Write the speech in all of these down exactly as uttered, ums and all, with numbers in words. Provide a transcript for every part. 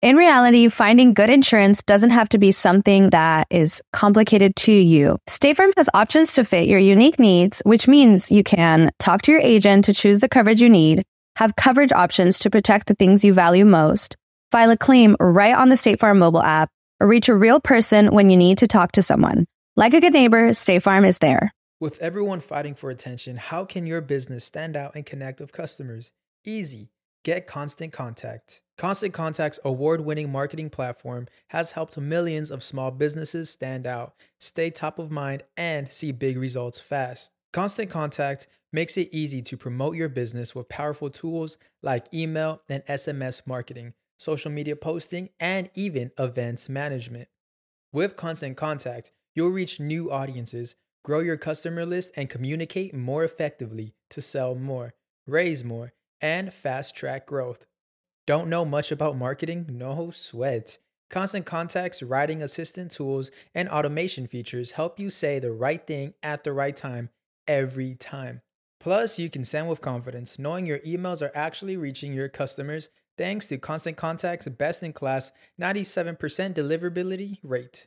In reality, finding good insurance doesn't have to be something that is complicated to you. State Farm has options to fit your unique needs, which means you can talk to your agent to choose the coverage you need, have coverage options to protect the things you value most, file a claim right on the State Farm mobile app, or reach a real person when you need to talk to someone. Like a good neighbor, State Farm is there. With everyone fighting for attention, how can your business stand out and connect with customers? Easy. Get Constant Contact. Constant Contact's award-winning marketing platform has helped millions of small businesses stand out, stay top of mind, and see big results fast. Constant Contact makes it easy to promote your business with powerful tools like email and S M S marketing, social media posting, and even events management. With Constant Contact, you'll reach new audiences, grow your customer list, and communicate more effectively to sell more, raise more, and fast-track growth. Don't know much about marketing? No sweat. Constant Contact's writing assistant tools and automation features help you say the right thing at the right time, every time. Plus, you can send with confidence, knowing your emails are actually reaching your customers thanks to Constant Contact's best-in-class ninety-seven percent deliverability rate.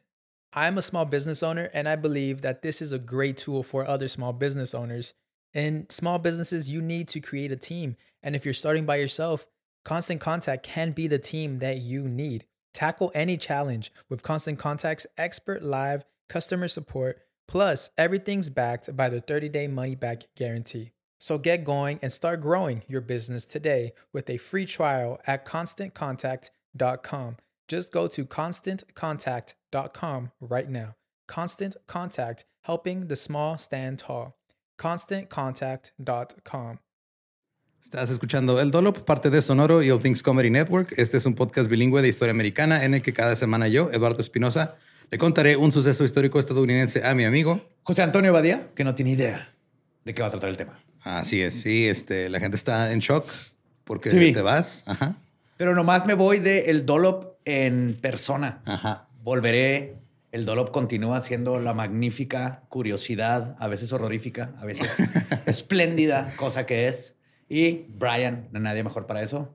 I'm a small business owner, and I believe that this is a great tool for other small business owners. In small businesses, you need to create a team. And if you're starting by yourself, Constant Contact can be the team that you need. Tackle any challenge with Constant Contact's expert live customer support. Plus, everything's backed by their thirty-day money-back guarantee. So get going and start growing your business today with a free trial at constant contact dot com. Just go to constant contact dot com right now. Constant Contact, helping the small stand tall. constant contact dot com. Estás escuchando El Dolop, parte de Sonoro y All Things Comedy Network. Este es un podcast bilingüe de historia americana en el que cada semana yo, Eduardo Espinosa, le contaré un suceso histórico estadounidense a mi amigo José Antonio Badía, que no tiene idea de qué va a tratar el tema. Así es, sí, este, la gente está en shock porque sí, te vas. Ajá. Pero nomás me voy de El Dolop en persona. Ajá. Volveré. El Dolop continúa siendo la magnífica curiosidad, a veces horrorífica, a veces espléndida cosa que es. Y Brian, no hay nadie mejor para eso.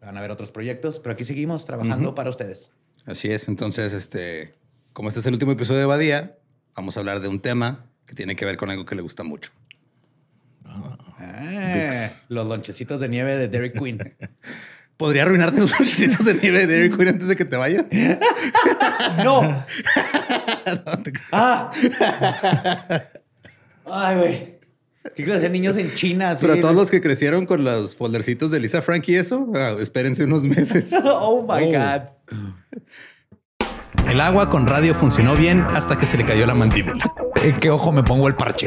Van a haber otros proyectos, pero aquí seguimos trabajando uh-huh. para ustedes. Así es. Entonces, este, como este es el último episodio de Badía, vamos a hablar de un tema que tiene que ver con algo que le gusta mucho. Oh. Ah, los lonchecitos de nieve de Derrick Queen. ¿Podría arruinarte los lonchecitos de nieve de Derrick Queen antes de que te vayas? ¡No! no te... ¡Ah! ¡Ay, güey! ¿Qué clase de niños en China? Pero sí, todos los que crecieron con los foldercitos de Lisa Frank y eso, espérense unos meses. Oh my oh. God. El agua con radio funcionó bien hasta que se le cayó la mandíbula. ¿En qué ojo me pongo el parche?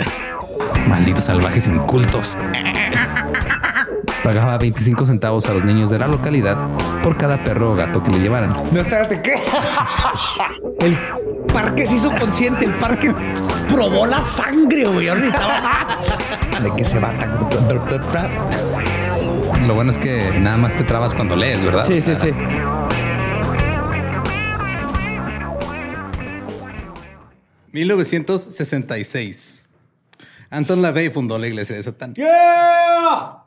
Malditos salvajes incultos. Pagaba veinticinco centavos a los niños de la localidad por cada perro o gato que le llevaran. No, espérate, ¿qué? El parque se hizo consciente, el parque probó la sangre, güey. Yo necesitaba más. ¿De qué se va tan? Lo bueno es que nada más te trabas cuando lees, ¿verdad? Sí, sí, sí. mil novecientos sesenta y seis. Anton Lavey fundó la iglesia de Satán. ¡Yeah!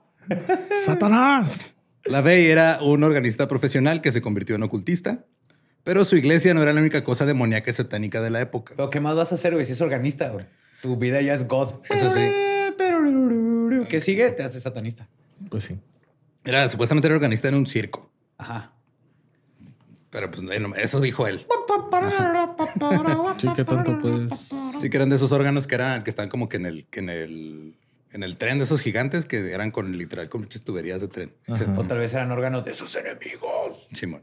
¡Satanás! Lavey era un organista profesional que se convirtió en ocultista, pero su iglesia no era la única cosa demoníaca y satánica de la época. ¿Pero qué más vas a hacer, güey? Si es organista, güey. Tu vida ya es God. Eso sí. ¿Qué sigue? Te haces satanista. Pues sí. Era, supuestamente era organista en un circo. Ajá. Pero pues eso dijo él. Sí, ¿qué tanto puedes? Sí, que eran de esos órganos que eran, que están como que en el, que en el, en el tren de esos gigantes que eran con literal con muchas tuberías de tren. Ajá. O tal vez eran órganos de sus enemigos. Simón.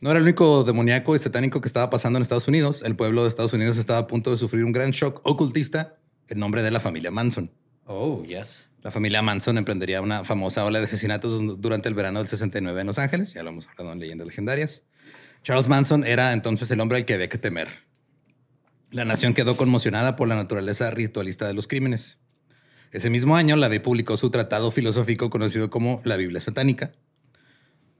No era el único demoníaco y satánico que estaba pasando en Estados Unidos. El pueblo de Estados Unidos estaba a punto de sufrir un gran shock ocultista en nombre de la familia Manson. Oh, yes. La familia Manson emprendería una famosa ola de asesinatos durante el verano del sesenta y nueve en Los Ángeles. Ya lo hemos hablado en Leyendas Legendarias. Charles Manson era entonces el hombre al que había que temer. La nación quedó conmocionada por la naturaleza ritualista de los crímenes. Ese mismo año, Lavey publicó su tratado filosófico conocido como la Biblia Satánica,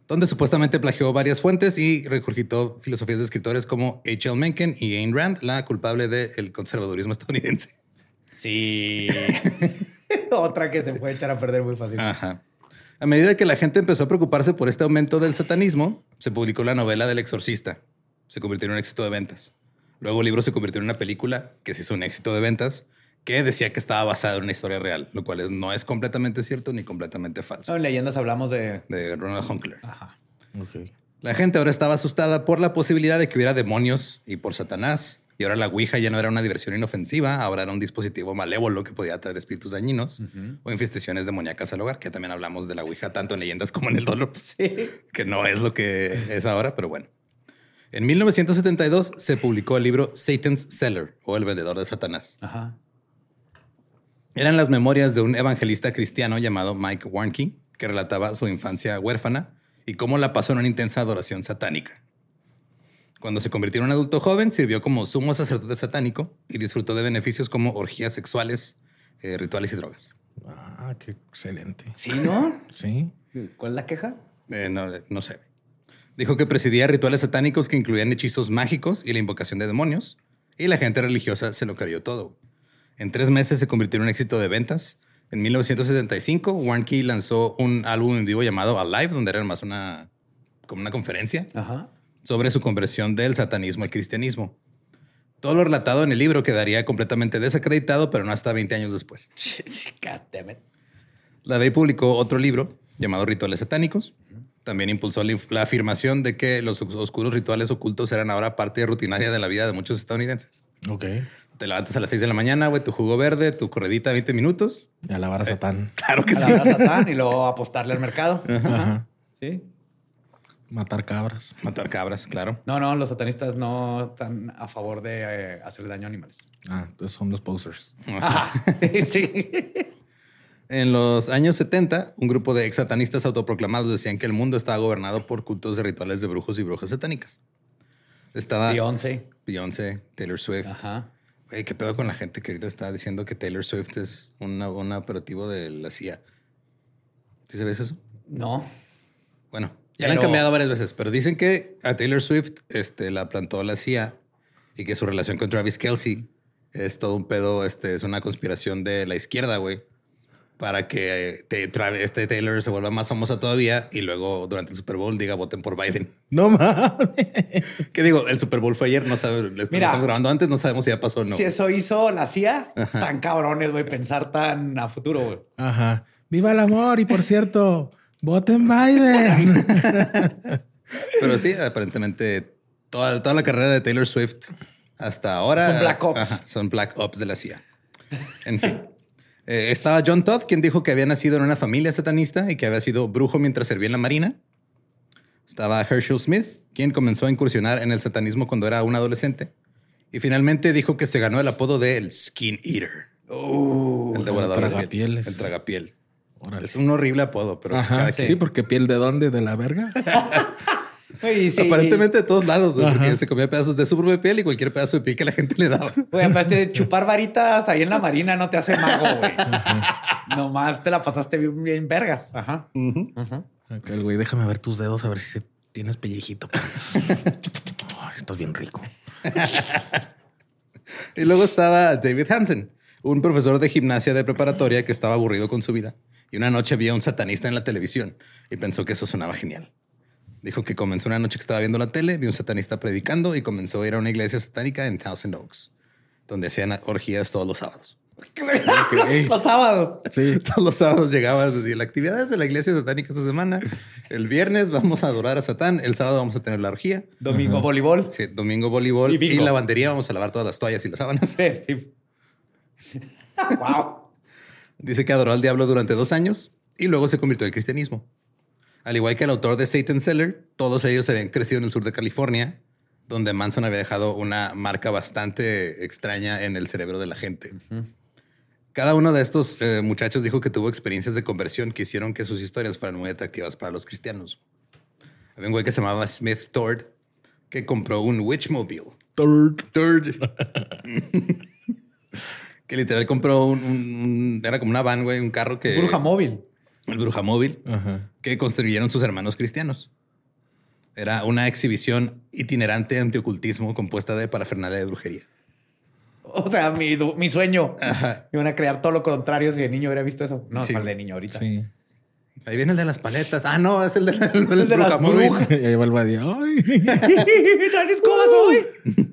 donde supuestamente plagió varias fuentes y regurgitó filosofías de escritores como H L Mencken y Ayn Rand, la culpable del conservadurismo estadounidense. Sí. Otra que se puede echar a perder muy fácil. Ajá. A medida que la gente empezó a preocuparse por este aumento del satanismo, se publicó la novela del Exorcista. Se convirtió en un éxito de ventas. Luego el libro se convirtió en una película que se hizo un éxito de ventas, que decía que estaba basado en una historia real, lo cual es, no es completamente cierto ni completamente falso. En leyendas hablamos de... De Ronald Hunkler. Ajá. Okay. La gente ahora estaba asustada por la posibilidad de que hubiera demonios y por Satanás. Y ahora la Ouija ya no era una diversión inofensiva, ahora era un dispositivo malévolo que podía atraer espíritus dañinos uh-huh. o infestaciones demoníacas al hogar, que también hablamos de la Ouija tanto en leyendas como en el Dolop. Sí. Que no es lo que es ahora, pero bueno. En mil novecientos setenta y dos se publicó el libro Satan's Cellar, o El Vendedor de Satanás. Ajá. Eran las memorias de un evangelista cristiano llamado Mike Warnke, que relataba su infancia huérfana y cómo la pasó en una intensa adoración satánica. Cuando se convirtió en un adulto joven, sirvió como sumo sacerdote satánico y disfrutó de beneficios como orgías sexuales, eh, rituales y drogas. Ah, qué excelente. ¿Sí, no? Sí. ¿Cuál es la queja? Eh, no, no sé. Dijo que presidía rituales satánicos que incluían hechizos mágicos y la invocación de demonios, y la gente religiosa se lo creyó todo. En tres meses se convirtió en un éxito de ventas. En mil novecientos setenta y cinco, Warnke lanzó un álbum en vivo llamado Alive, donde era más una, como una conferencia Ajá. sobre su conversión del satanismo al cristianismo. Todo lo relatado en el libro quedaría completamente desacreditado, pero no hasta veinte años después. God damn it. Lavey publicó otro libro llamado Rituales Satánicos. También impulsó la afirmación de que los oscuros rituales ocultos eran ahora parte rutinaria de la vida de muchos estadounidenses. Ok. Te levantas a las seis de la mañana, güey, tu jugo verde, tu corredita de veinte minutos. Y alabar a eh, Satán. Claro que alabar sí. Alabar a Satán y luego apostarle al mercado. Ajá. Ajá. Sí. Matar cabras. Matar cabras, claro. No, no, los satanistas no están a favor de eh, hacerle daño a animales. Ah, entonces son los posers. Ajá. Sí. En los años setenta, un grupo de ex satanistas autoproclamados decían que el mundo estaba gobernado por cultos de rituales de brujos y brujas satánicas. Estaba... Beyoncé. Beyoncé, Taylor Swift. Ajá. Güey, ¿qué pedo con la gente que ahorita está diciendo que Taylor Swift es una, un operativo de la C I A? ¿Sí sabes eso? No. Bueno, ya pero... la han cambiado varias veces, pero dicen que a Taylor Swift este, la plantó la C I A y que su relación con Travis Kelce es todo un pedo, este, es una conspiración de la izquierda, güey, para que te, Travis, este Taylor se vuelva más famosa todavía y luego durante el Super Bowl diga voten por Biden. No mames. ¿Qué digo? El Super Bowl fue ayer, no sabemos, lo estamos grabando antes, no sabemos si ya pasó o no. Si eso hizo la C I A, Ajá. están cabrones, güey, pensar tan a futuro, güey. Ajá. Viva el amor y por cierto, voten Biden. Pero sí, aparentemente toda, toda la carrera de Taylor Swift hasta ahora son Black Ops. Ajá, son Black Ops de la C I A. En fin. Eh, estaba John Todd, quien dijo que había nacido en una familia satanista y que había sido brujo mientras servía en la marina. Estaba Herschel Smith, quien comenzó a incursionar en el satanismo cuando era un adolescente. Y finalmente dijo que se ganó el apodo de el Skin Eater. Oh, el devorador de la piel. El tragapiel. Órale. Es un horrible apodo, pero... Ajá, pues cada sí. sí, porque piel de dónde, de la verga. Uy, sí. Aparentemente de todos lados, wey, porque se comía pedazos de su propia piel y cualquier pedazo de piel que la gente le daba. Güey, aparte de chupar varitas ahí en la marina no te hace mago, güey. Nomás te la pasaste bien, bien vergas. Ajá. Uh-huh. Uh-huh. Okay, güey, déjame ver tus dedos a ver si tienes pellejito. Oh, estás bien rico. Y luego estaba David Hansen, un profesor de gimnasia de preparatoria que estaba aburrido con su vida. Y una noche vio a un satanista en la televisión y pensó que eso sonaba genial. Dijo que comenzó una noche que estaba viendo la tele, vi un satanista predicando y comenzó a ir a una iglesia satánica en Thousand Oaks, donde hacían orgías todos los sábados. Okay. Los sábados. Sí. Todos los sábados llegabas a decir, la actividad es de la iglesia satánica esta semana. El viernes vamos a adorar a Satán. El sábado vamos a tener la orgía. Domingo uh-huh. voleibol. Sí, domingo voleibol. Y, y lavandería. Vamos a lavar todas las toallas y las sábanas. Sí, sí. Wow. Dice que adoró al diablo durante dos años y luego se convirtió al cristianismo. Al igual que el autor de Satan's Cellar, todos ellos habían crecido en el sur de California, donde Manson había dejado una marca bastante extraña en el cerebro de la gente. Uh-huh. Cada uno de estos eh, muchachos dijo que tuvo experiencias de conversión que hicieron que sus historias fueran muy atractivas para los cristianos. Había un güey que se llamaba Smith Tord, que compró un Witchmobile. Third. Third. Que literal compró un, un... Era como una van, güey, un carro que... Bruja móvil. El Bruja Móvil, ajá, que construyeron sus hermanos cristianos. Era una exhibición itinerante de antiocultismo compuesta de parafernalia de brujería. O sea, mi, mi sueño. Ajá. Iban a crear todo lo contrario si de niño hubiera visto eso. No, sí. Es el de niño ahorita. Sí. Ahí viene el de las paletas. Ah, no, es el de la, el, el, el, el de Bruja Móvil. Y ahí va el Badía. ¡Ay! ¡Traen escobas hoy!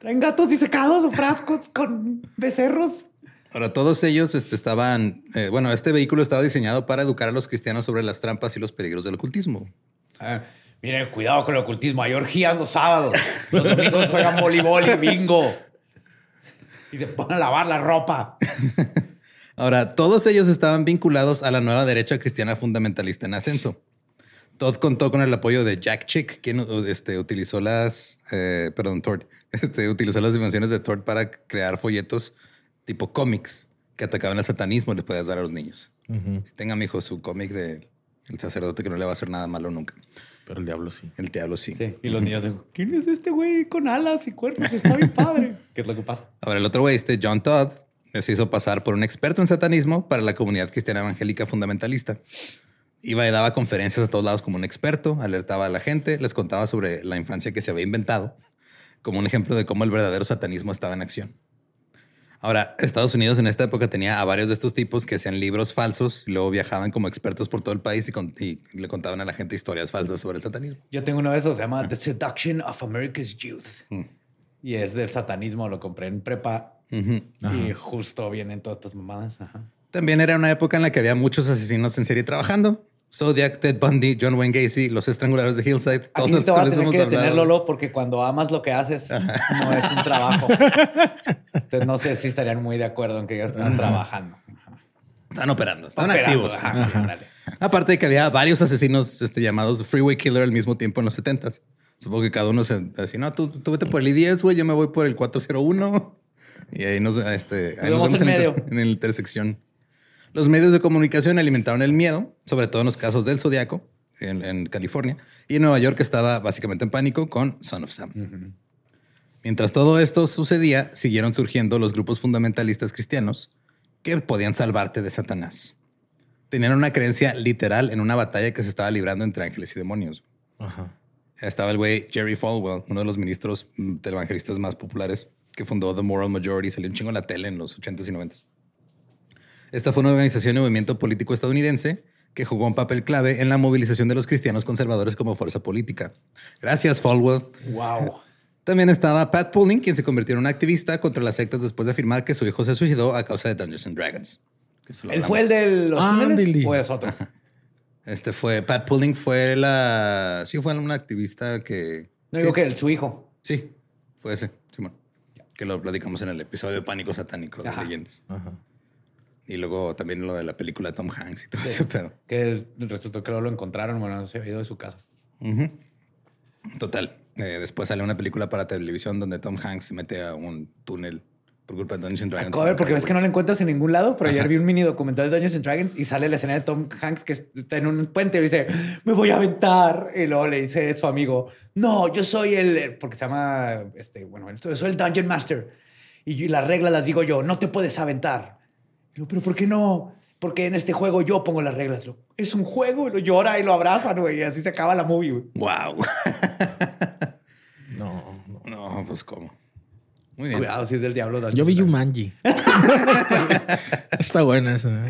Traen gatos disecados o frascos con becerros. Ahora, todos ellos este, estaban... Eh, bueno, este vehículo estaba diseñado para educar a los cristianos sobre las trampas y los peligros del ocultismo. Ah, miren, cuidado con el ocultismo. Hay orgías los sábados. Los domingos juegan voleibol y bingo. Y se ponen a lavar la ropa. Ahora, todos ellos estaban vinculados a la nueva derecha cristiana fundamentalista en ascenso. Todd contó con el apoyo de Jack Chick, quien este, utilizó las... Eh, perdón, Todd. Este, utilizó las dimensiones de Todd para crear folletos tipo cómics que atacaban el satanismo y les podías dar a los niños. Uh-huh. Si tenga, mijo, su cómic de el sacerdote que no le va a hacer nada malo nunca. Pero el diablo sí. El diablo sí. Sí. Y los niños dicen, ¿quién es este güey con alas y cuernos? Está bien padre. ¿Qué es lo que pasa? Ahora, el otro güey, este John Todd, se hizo pasar por un experto en satanismo para la comunidad cristiana evangélica fundamentalista. Iba y daba conferencias a todos lados como un experto, alertaba a la gente, les contaba sobre la infancia que se había inventado, como un ejemplo de cómo el verdadero satanismo estaba en acción. Ahora, Estados Unidos en esta época tenía a varios de estos tipos que hacían libros falsos y luego viajaban como expertos por todo el país y, con, y le contaban a la gente historias falsas sobre el satanismo. Yo tengo uno de esos, se llama The Seduction of America's Youth. Mm. Y es del satanismo, lo compré en prepa. Uh-huh. Y justo vienen todas estas mamadas. Ajá. También era una época en la que había muchos asesinos en serie trabajando. Zodiac, Ted Bundy, John Wayne Gacy, los estranguladores de Hillside. Todos los cuales hemos hablado. Detenerlo, porque cuando amas lo que haces, ajá, no es un trabajo. Entonces no sé si estarían muy de acuerdo en que ya están, ajá, trabajando. Están operando, están operando, activos. Ajá, ajá. Sí, dale. Aparte de que había varios asesinos este, llamados Freeway Killer al mismo tiempo en los setentas. Supongo que cada uno se decía, no, tú, tú vete por el I diez, güey, yo me voy por el cuatro cero uno. Y ahí nos, este, ahí nos vemos en, medio. Inter- en la intersección. Los medios de comunicación alimentaron el miedo, sobre todo en los casos del Zodiaco en, en California, y en Nueva York estaba básicamente en pánico con Son of Sam. Uh-huh. Mientras todo esto sucedía, siguieron surgiendo los grupos fundamentalistas cristianos que podían salvarte de Satanás. Tenían una creencia literal en una batalla que se estaba librando entre ángeles y demonios. Uh-huh. Estaba el güey Jerry Falwell, uno de los ministros televangelistas más populares, que fundó The Moral Majority, salió un chingo en la tele en los ochentas y noventas. Esta fue una organización y movimiento político estadounidense que jugó un papel clave en la movilización de los cristianos conservadores como fuerza política. Gracias, Falwell. Wow. También estaba Pat Pulling, quien se convirtió en un activista contra las sectas después de afirmar que su hijo se suicidó a causa de Dungeons and Dragons. ¿Él fue el de los túneles o es otro? Este fue... Pat Pulling fue la... Sí, fue una activista que... No, digo que su hijo. Sí, fue ese. Simón. Que lo platicamos en el episodio de Pánico Satánico de, ajá, Leyendas. Ajá. Y luego también lo de la película de Tom Hanks y todo, sí, ese pedo. Que resultó que luego lo encontraron, bueno, se había ido de su casa. Uh-huh. Total. Eh, después sale una película para televisión donde Tom Hanks se mete a un túnel por culpa de Dungeons and Dragons. A ver, porque ves que no lo encuentras en ningún lado, pero ayer vi un mini documental de Dungeons and Dragons y sale la escena de Tom Hanks que está en un puente y dice, me voy a aventar. Y luego le dice a su amigo, no, yo soy el... Porque se llama... este Bueno, yo soy el Dungeon Master. Y las reglas las digo yo, no te puedes aventar. Pero ¿por qué no? Porque en este juego yo pongo las reglas. Es un juego y lo llora y lo abrazan, güey. Y así se acaba la movie, güey. Wow. No, no. No, pues cómo. Muy bien. Cuidado si es del diablo. Yo vi Jumanji. Está buena esa.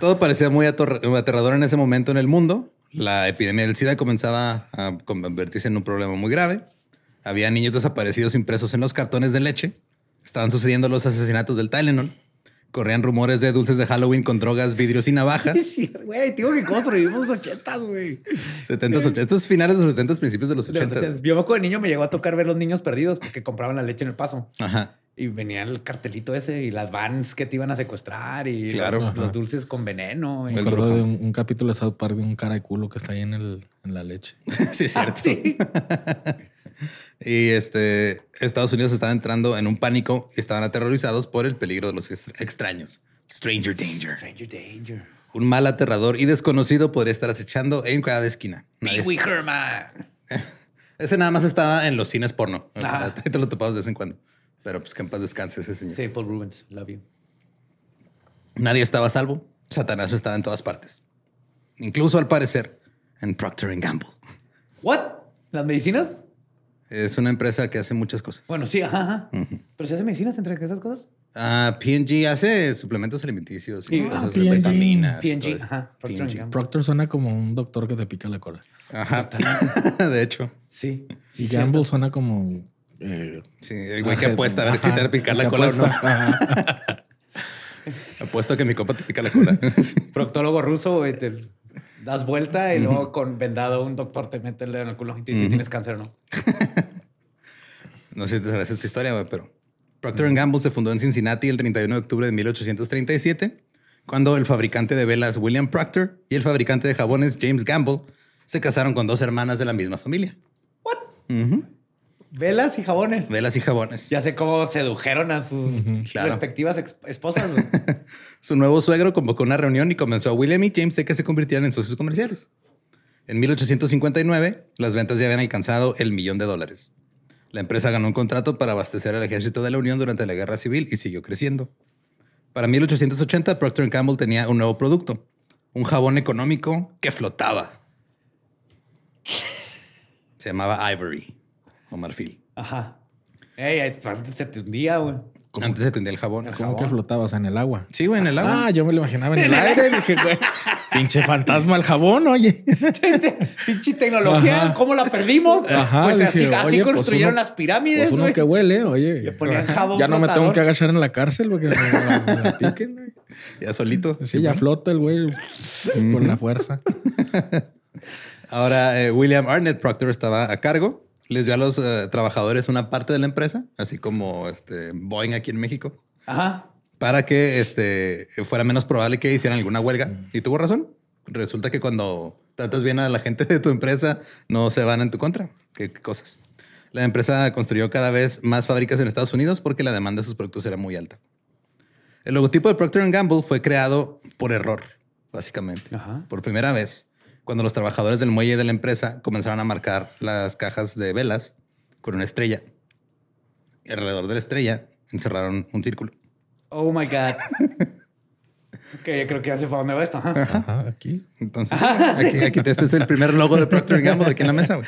Todo parecía muy ator- aterrador en ese momento en el mundo. La epidemia del SIDA comenzaba a convertirse en un problema muy grave. Había niños desaparecidos impresos en los cartones de leche. Estaban sucediendo los asesinatos del Tylenol. Corrían rumores de dulces de Halloween con drogas, vidrios y navajas. Güey, tío, que cómo sobrevivimos los ochentas, güey. Setentas, ochentas. Estos finales de los setentas, principios de los ochentas. Yo me acuerdo de niño, me llegó a tocar ver los niños perdidos porque compraban la leche en El Paso. Ajá. Y venía el cartelito ese y las vans que te iban a secuestrar y claro, los, los dulces con veneno. Me acuerdo de un, un capítulo de South Park de un cara de culo que está ahí en, el, en la leche. Sí, es cierto. ¿Ah, sí? Y este, Estados Unidos estaba entrando en un pánico y estaban aterrorizados por el peligro de los extraños. Stranger danger. Stranger danger. Un mal, aterrador y desconocido podría estar acechando en cada esquina. Pee-wee Herman. Ese nada más estaba en los cines porno. Ah. Te lo topabas de vez en cuando. Pero pues que en paz descanse ese señor. Sí, Paul Rubens. Love you. Nadie estaba a salvo. Satanás estaba en todas partes. Incluso, al parecer, en Procter and Gamble. ¿What? ¿Las medicinas? Es una empresa que hace muchas cosas. Bueno, sí, ajá, ajá. Uh-huh. ¿Pero se hace medicinas entre esas cosas? Ah, uh, P and G hace suplementos alimenticios y sí, cosas de vitaminas. P and G, ajá. Procter, Procter suena como un doctor que te pica la cola. Ajá. De hecho. Sí. sí Gamble cierto. Suena como... Eh, sí, el güey que apuesta a ver ajá, si te va a picar la cola apuesto. O no. Apuesto que mi copa te pica la cola. Proctólogo ruso, güey, te das vuelta y uh-huh. luego con vendado un doctor te mete el dedo en el culo y te dice uh-huh. tienes cáncer, ¿no? No sé si te sabes esta historia, güey, pero Procter and Gamble se fundó en Cincinnati el treinta y uno de octubre de mil ochocientos treinta y siete, cuando el fabricante de velas William Procter y el fabricante de jabones James Gamble se casaron con dos hermanas de la misma familia. ¿What? Uh-huh. Velas y jabones. Velas y jabones. Ya sé cómo sedujeron a sus uh-huh, claro. respectivas esposas. Su nuevo suegro convocó una reunión y comenzó a William y James de que se convirtieran en socios comerciales. En mil ochocientos cincuenta y nueve, las ventas ya habían alcanzado el millón de dólares. La empresa ganó un contrato para abastecer al ejército de la Unión durante la Guerra Civil y siguió creciendo. Para mil ochocientos ochenta, Procter and Gamble tenía un nuevo producto, un jabón económico que flotaba. Se llamaba Ivory. O marfil. Ajá. Ey, antes se tendía, güey. Antes se tendía el jabón. ¿El ¿Cómo jabón? Que flotabas en el agua? Sí, güey, en el agua. Ah, yo me lo imaginaba en el aire. Dije, güey, pinche fantasma el jabón, oye. Pinche tecnología, ajá. ¿Cómo la perdimos? Ajá, pues dije, así, así pues construyeron uno, las pirámides, güey. Pues que huele, oye. Le ponían jabón ya flotador. No me tengo que agachar en la cárcel porque me, me, me la piquen, güey. Ya solito. Sí, sí ya flota el güey con la fuerza. Ahora, eh, William Arnett Procter estaba a cargo. Les dio a los uh, trabajadores una parte de la empresa, así como este, Boeing aquí en México, ajá. para que este, fuera menos probable que hicieran alguna huelga. Mm. Y tuvo razón. Resulta que cuando tratas bien a la gente de tu empresa, no se van en tu contra. ¿Qué, qué cosas? La empresa construyó cada vez más fábricas en Estados Unidos porque la demanda de sus productos era muy alta. El logotipo de Procter and Gamble fue creado por error, básicamente. Ajá. Por primera vez. Cuando los trabajadores del muelle de la empresa comenzaron a marcar las cajas de velas con una estrella. Y alrededor de la estrella encerraron un círculo. Oh, my God. Ok, yo creo que ya sé para dónde va esto. Ajá, Ajá aquí. Entonces, Ajá, sí. aquí, aquí este es el primer logo de Procter and Gamble aquí en la mesa. Wey.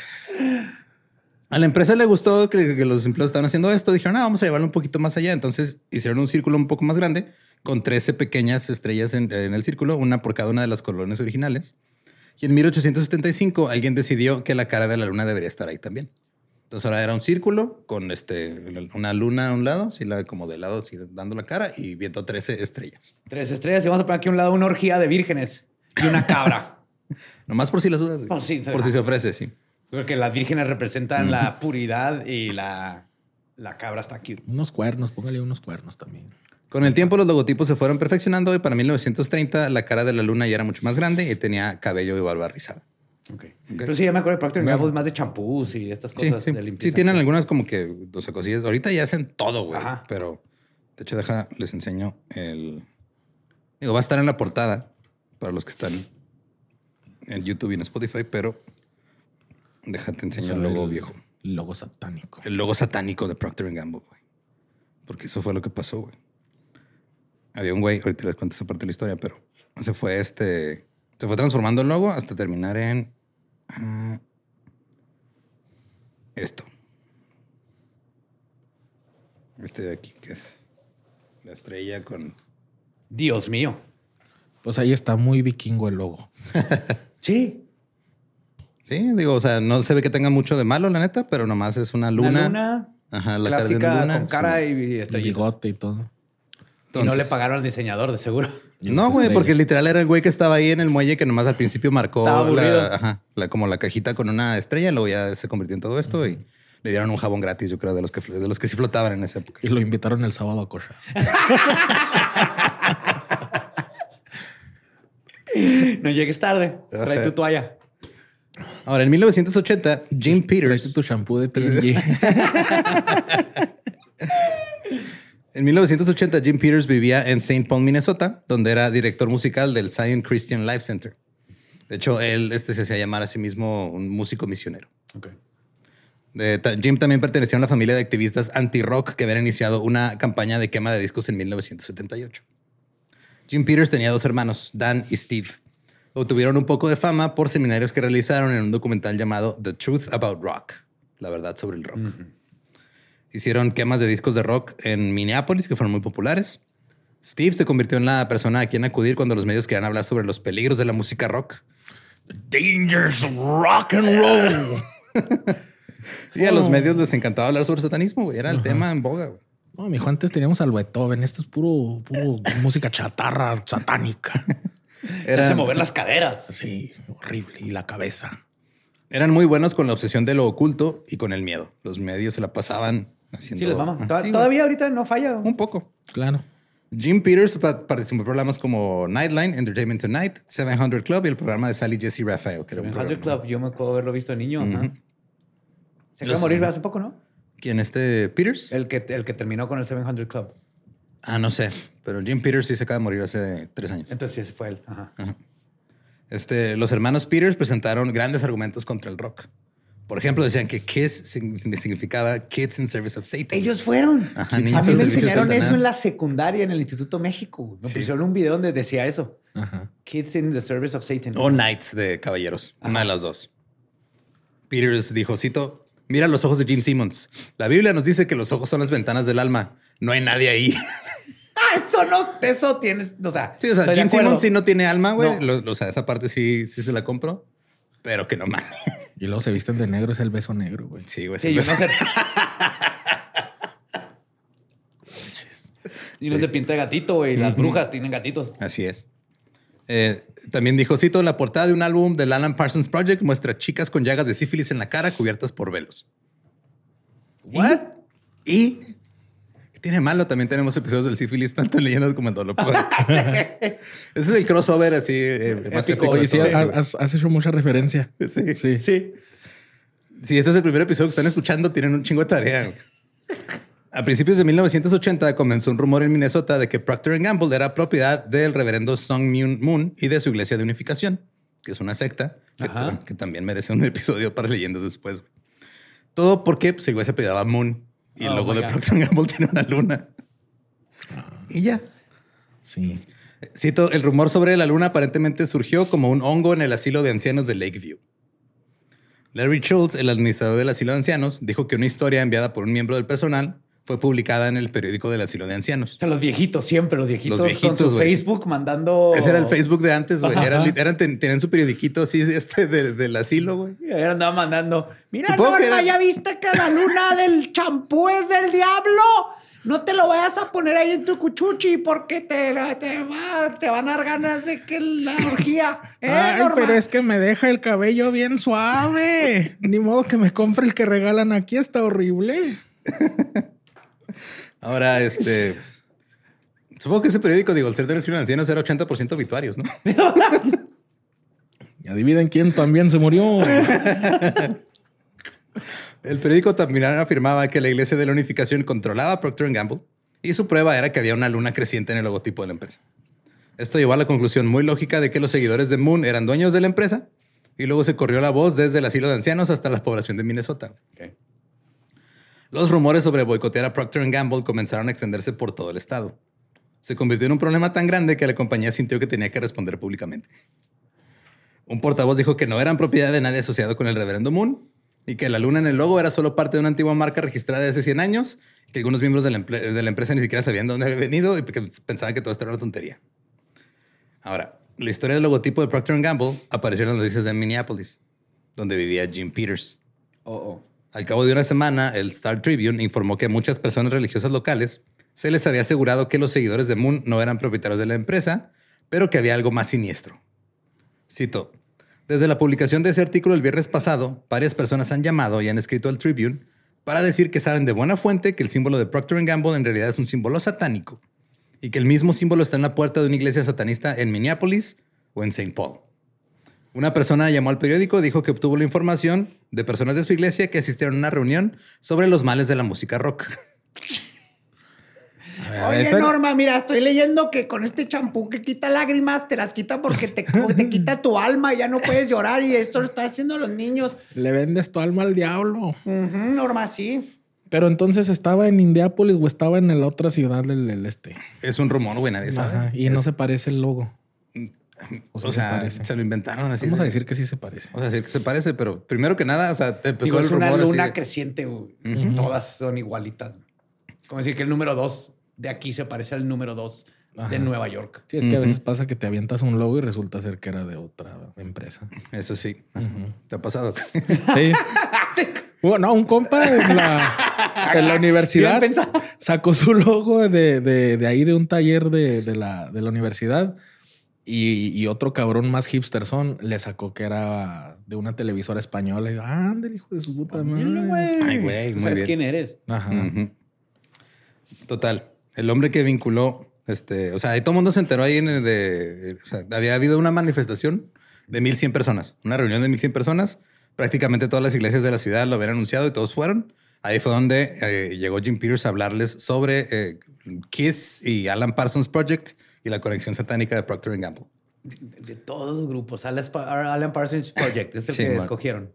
A la empresa le gustó que, que los empleados estaban haciendo esto. Dijeron, ah, vamos a llevarlo un poquito más allá. Entonces hicieron un círculo un poco más grande con trece pequeñas estrellas en, en el círculo, una por cada una de las colonias originales. Y en mil ochocientos setenta y cinco alguien decidió que la cara de la luna debería estar ahí también. Entonces ahora era un círculo con este, una luna a un lado, si la, como de lado, si, dando la cara y viendo trece estrellas. Trece estrellas y vamos a poner aquí a un lado una orgía de vírgenes y una cabra. Nomás por si las dudas. Por si, por si se ofrece, sí. Porque las vírgenes representan la puridad y la, la cabra está cute. Unos cuernos, póngale unos cuernos también. Con el tiempo, los logotipos se fueron perfeccionando y para mil novecientos treinta la cara de la luna ya era mucho más grande y tenía cabello y barba rizada. Okay. Okay. Pero sí, ya me acuerdo de Procter and Gamble es más de champús y estas cosas sí, sí. de limpieza. Sí, tienen algunas como que doce cosillas. Ahorita ya hacen todo, güey. Pero, de hecho, deja, les enseño el... Digo, va a estar en la portada para los que están en YouTube y en Spotify, pero déjate enseñar o sea, el logo el viejo. El logo satánico. El logo satánico de Procter and Gamble, güey. Porque eso fue lo que pasó, güey. Había un güey, ahorita les cuento esa parte de la historia, pero se fue este... Se fue transformando el logo hasta terminar en... Uh, esto. Este de aquí, que es la estrella con... Dios mío. Pues ahí está muy vikingo el logo. Sí. Sí, digo, o sea, no se ve que tenga mucho de malo, la neta, pero nomás es una luna. Una luna. Ajá, la clásica, cara de luna, con cara y estrellitos. Bigote y todo. Entonces, y no le pagaron al diseñador, de seguro. No, güey, porque literal era el güey que estaba ahí en el muelle que nomás al principio marcó la, ajá, la, como la cajita con una estrella. Luego ya se convirtió en todo esto uh-huh. y le dieron un jabón gratis, yo creo, de los que de los que sí flotaban en esa época. Y lo invitaron el sábado a Cocha. No llegues tarde. Trae tu toalla. Ahora, en mil novecientos ochenta, Jim Peters... Trae tu shampoo de P and G. En mil novecientos ochenta, Jim Peters vivía en Saint Paul, Minnesota, donde era director musical del Zion Christian Life Center. De hecho, él este, se hacía llamar a sí mismo un músico misionero. Okay. Eh, ta- Jim también pertenecía a una familia de activistas anti-rock que habían iniciado una campaña de quema de discos en mil novecientos setenta y ocho. Jim Peters tenía dos hermanos, Dan y Steve. Obtuvieron un poco de fama por seminarios que realizaron en un documental llamado The Truth About Rock, la verdad sobre el rock. Uh-huh. Hicieron quemas de discos de rock en Minneapolis, que fueron muy populares. Steve se convirtió en la persona a quien acudir cuando los medios querían hablar sobre los peligros de la música rock. The dangers of rock and roll. Y a los medios les encantaba hablar sobre satanismo, güey. Era el uh-huh. tema en boga, güey. No, mijo, antes teníamos al Beethoven. Esto es puro, puro música chatarra satánica. Era hace mover las caderas. Sí, horrible. Y la cabeza. Eran muy buenos con la obsesión de lo oculto y con el miedo. Los medios se la pasaban haciendo... Sí, les mama. Tod- sí, Todavía güey. Ahorita no falla. Un poco. Claro. Jim Peters participó en programas como Nightline, Entertainment Tonight, setecientos Club y el programa de Sally Jesse Raphael. Que era un setecientos programa. Club. Yo me acuerdo haberlo visto de niño. Uh-huh. Ajá. Se acaba de morir hace poco, ¿no? ¿Quién este? ¿Peters? El que, el que terminó con el setecientos Club. Ah, no sé. Pero Jim Peters sí se acaba de morir hace tres años. Entonces ese fue él. Ajá. Ajá. Este, los hermanos Peters presentaron grandes argumentos contra el rock. Por ejemplo, decían que Kiss significaba Kids in Service of Satan. Ellos fueron. Ajá, a mí me enseñaron Satanás. Eso en la secundaria, en el Instituto México. Nos sí. pusieron un video donde decía eso. Ajá. Kids in the Service of Satan. O Knights de Caballeros. Ajá. Una de las dos. Peters dijo, cito... Mira los ojos de Gene Simmons. La Biblia nos dice que los ojos son las ventanas del alma. No hay nadie ahí. Ah, eso no, eso tienes. O sea, sí, o sea Gene Simmons sí no tiene alma, güey. No. O sea, esa parte sí, sí se la compro, pero que no mames. Y luego se visten de negro, es el beso negro, güey. Sí, güey. Sí, y, no se... y no sí. se pinta de gatito, güey. Las uh-huh. brujas tienen gatitos. Así es. Eh, también dijo, cito, la portada de un álbum del Alan Parsons Project muestra chicas con llagas de sífilis en la cara cubiertas por velos. ¿What? ¿Y? ¿Y? ¿Qué tiene malo? También tenemos episodios del sífilis, tanto en Leyendas como en Dolop. Ese es el crossover así eh, más épico. Sí, has, has hecho mucha referencia. Sí, sí. Sí. Si este es el primer episodio que están escuchando, tienen un chingo de tarea. A principios de mil novecientos ochenta comenzó un rumor en Minnesota de que Procter and Gamble era propiedad del reverendo Sung Myung Moon y de su iglesia de unificación, que es una secta que, t- que también merece un episodio para leyendas después. Wey. Todo porque pues, el güey se apellidaba Moon y oh, el logo de Procter and Gamble tiene una luna. Ah. Y ya. Sí. Cito, el rumor sobre la luna aparentemente surgió como un hongo en el asilo de ancianos de Lakeview. Larry Schultz, el administrador del asilo de ancianos, dijo que una historia enviada por un miembro del personal fue publicada en el periódico del asilo de ancianos. O sea, los viejitos, siempre los viejitos. Los viejitos, con su Facebook mandando... Ese era el Facebook de antes, güey. Eran, eran, tenían su periodiquito así este de, del asilo, güey. Andaban mandando... Mira, supongo Norma, era... ¿ya viste que la luna del champú es del diablo? No te lo vayas a poner ahí en tu cuchuchi porque te, te, va, te van a dar ganas de que la orgía... ¿eh, Ay, Norma? Pero es que me deja el cabello bien suave. Ni modo que me compre el que regalan aquí. Está horrible. Ahora, este... Supongo que ese periódico, digo, el ser de los ancianos era ochenta por ciento obituarios, ¿no? Y adivinen quién también se murió. El periódico también afirmaba que la iglesia de la unificación controlaba Procter and Gamble y su prueba era que había una luna creciente en el logotipo de la empresa. Esto llevó a la conclusión muy lógica de que los seguidores de Moon eran dueños de la empresa y luego se corrió la voz desde el asilo de ancianos hasta la población de Minnesota. Okay. Los rumores sobre boicotear a Procter and Gamble comenzaron a extenderse por todo el estado. Se convirtió en un problema tan grande que la compañía sintió que tenía que responder públicamente. Un portavoz dijo que no eran propiedad de nadie asociado con el reverendo Moon y que la luna en el logo era solo parte de una antigua marca registrada de hace cien años, que algunos miembros de la, emple- de la empresa ni siquiera sabían de dónde había venido y que pensaban que todo esto era una tontería. Ahora, la historia del logotipo de Procter and Gamble apareció en las noticias de Minneapolis, donde vivía Jim Peters. Oh, oh. Al cabo de una semana, el Star Tribune informó que a muchas personas religiosas locales se les había asegurado que los seguidores de Moon no eran propietarios de la empresa, pero que había algo más siniestro. Cito, desde la publicación de ese artículo el viernes pasado, varias personas han llamado y han escrito al Tribune para decir que saben de buena fuente que el símbolo de Procter and Gamble en realidad es un símbolo satánico y que el mismo símbolo está en la puerta de una iglesia satanista en Minneapolis o en Saint Paul. Una persona llamó al periódico y dijo que obtuvo la información de personas de su iglesia que asistieron a una reunión sobre los males de la música rock. Oye, esta... Norma, mira, estoy leyendo que con este champú que quita lágrimas, te las quita porque te, te quita tu alma y ya no puedes llorar. Y esto lo están haciendo los niños. Le vendes tu alma al diablo. Uh-huh, Norma, sí. Pero entonces, ¿estaba en Indianápolis o estaba en la otra ciudad del, del este? Es un rumor, buena de esa. Y es... no se parece el logo. O sea, o sea se, se lo inventaron así. Vamos de... a decir que sí se parece. Vamos a decir que se parece, pero primero que nada, o sea, empezó Digo, el rumor. Es una luna de... creciente, güey. Uh-huh. Todas son igualitas. Como decir que el número dos de aquí se parece al número dos de Nueva York. Sí, es que uh-huh. a veces pasa que te avientas un logo y resulta ser que era de otra empresa. Eso sí. Uh-huh. ¿Te ha pasado? Sí. Bueno, un compa en la, en la universidad sacó su logo de, de, de ahí, de un taller de, de, la, de la universidad. Y, y otro cabrón más hipsterzón le sacó que era de una televisora española. Y, ah, ándale, hijo de su puta madre. Güey. Ay, güey, muy ¿Sabes bien. quién eres? Ajá. Uh-huh. Total. El hombre que vinculó, este, o sea, todo el mundo se enteró ahí en el de, o sea, había habido una manifestación de mil cien personas, una reunión de mil cien personas. Prácticamente todas las iglesias de la ciudad lo habían anunciado y todos fueron. Ahí fue donde eh, llegó Jim Peters a hablarles sobre eh, Kiss y Alan Parsons Project y la conexión satánica de Procter and Gamble. De, de todos los grupos. Alan, Alan Parsons Project es el sí, que bueno. escogieron.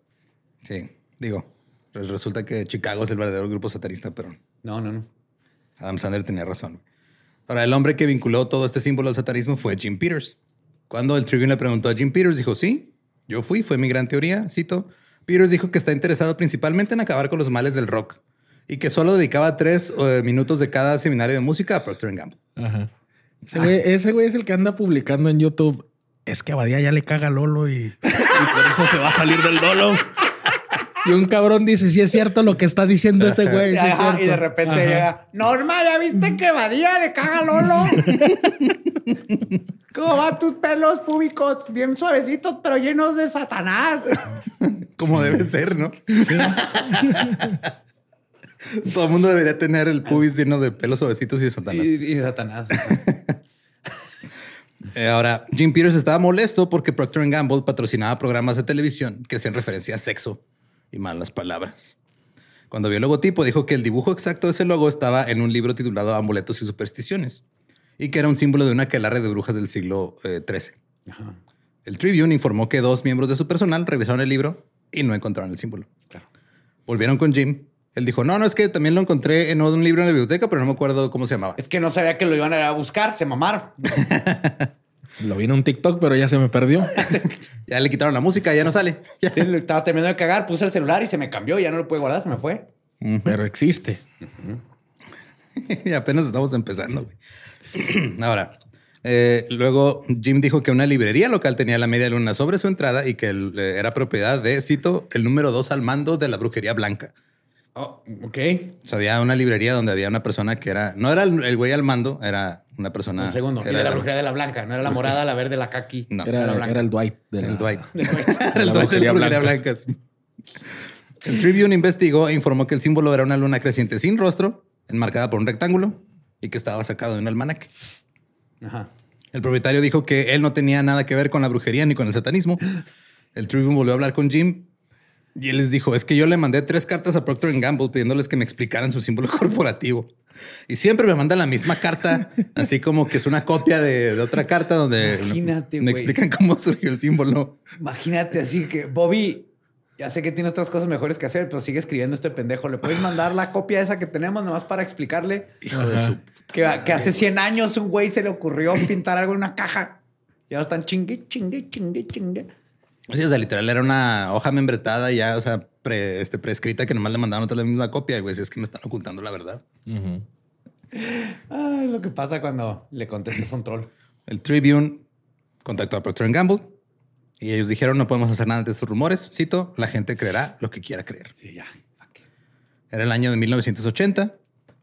Sí. Digo, resulta que Chicago es el verdadero grupo satanista, pero... No, no, no. Adam Sandler tenía razón. Ahora, el hombre que vinculó todo este símbolo al satanismo fue Jim Peters. Cuando el Tribune le preguntó a Jim Peters, dijo, sí, yo fui, fue mi gran teoría, cito... Peters dijo que está interesado principalmente en acabar con los males del rock y que solo dedicaba tres eh, minutos de cada seminario de música a Procter and Gamble. Ajá. Ese güey, ese güey es el que anda publicando en YouTube. Es que Abadía ya le caga a Lolo y, y por eso se va a salir del Lolo. Y un cabrón dice, sí es cierto lo que está diciendo este güey. Sí es y de repente Ajá. llega, Norma, ¿ya viste que Badía le caga Lolo? ¿Cómo van tus pelos públicos? Bien suavecitos, pero llenos de Satanás. Como debe ser, ¿no? Sí. Todo el mundo debería tener el pubis lleno de pelos suavecitos y de Satanás. Y, y Satanás. Ahora, Jim Peters estaba molesto porque Procter and Gamble patrocinaba programas de televisión que hacían referencia a sexo y malas palabras. Cuando vio el logotipo, dijo que el dibujo exacto de ese logo estaba en un libro titulado Amuletos y Supersticiones y que era un símbolo de una aquelarre de brujas del siglo trece. Eh, el Tribune informó que dos miembros de su personal revisaron el libro y no encontraron el símbolo. Claro. Volvieron con Jim. Él dijo, no, no, es que también lo encontré en un libro en la biblioteca, pero no me acuerdo cómo se llamaba. Es que no sabía que lo iban a buscar, se mamaron. Lo vi en un TikTok, pero ya se me perdió. Ya le quitaron la música, ya no sale. Ya. Sí, estaba terminando de cagar, puse el celular y se me cambió. Ya no lo pude guardar, se me fue. Uh-huh. Pero existe. Uh-huh. Y apenas estamos empezando. Ahora, eh, luego Jim dijo que una librería local tenía la media luna sobre su entrada y que el, eh, era propiedad de, cito, el número dos al mando de la brujería blanca. Oh, ok. O sea, había una librería donde había una persona que era... No era el, el güey al mando, era una persona... Un segundo. Era, era la brujería de la blanca. No era la morada, la verde, la kaki. No. Era, era, la era el Dwight. De la, el Dwight. De la, era el Dwight de la brujería blanca. blanca. El Tribune investigó e informó que el símbolo era una luna creciente sin rostro, enmarcada por un rectángulo y que estaba sacado de un almanaque. Ajá. El propietario dijo que él no tenía nada que ver con la brujería ni con el satanismo. El Tribune volvió a hablar con Jim y él les dijo, es que yo le mandé tres cartas a Procter and Gamble pidiéndoles que me explicaran su símbolo corporativo. Y siempre me mandan la misma carta, así como que es una copia de, de otra carta donde Imagínate, me explican cómo surgió el símbolo. Imagínate, así que Bobby, ya sé que tiene otras cosas mejores que hacer, pero sigue escribiendo este pendejo. ¿Le puedes mandar la copia esa que tenemos nomás para explicarle? Hijo Ajá. de su... Que, que hace cien años un güey se le ocurrió pintar algo en una caja. Y ahora están chingue, chingue, chingue, chingue. Sí, o sea, literal era una hoja membretada ya, o sea, pre, este, prescrita que nomás le mandaban otra la misma copia. Güey, si es que me están ocultando la verdad. Uh-huh. Ay, lo que pasa cuando le contestas a un troll. El Tribune contactó a Procter and Gamble y ellos dijeron, no podemos hacer nada de estos rumores. Cito, la gente creerá lo que quiera creer. Sí, ya. Fuck. Era el año de mil novecientos ochenta.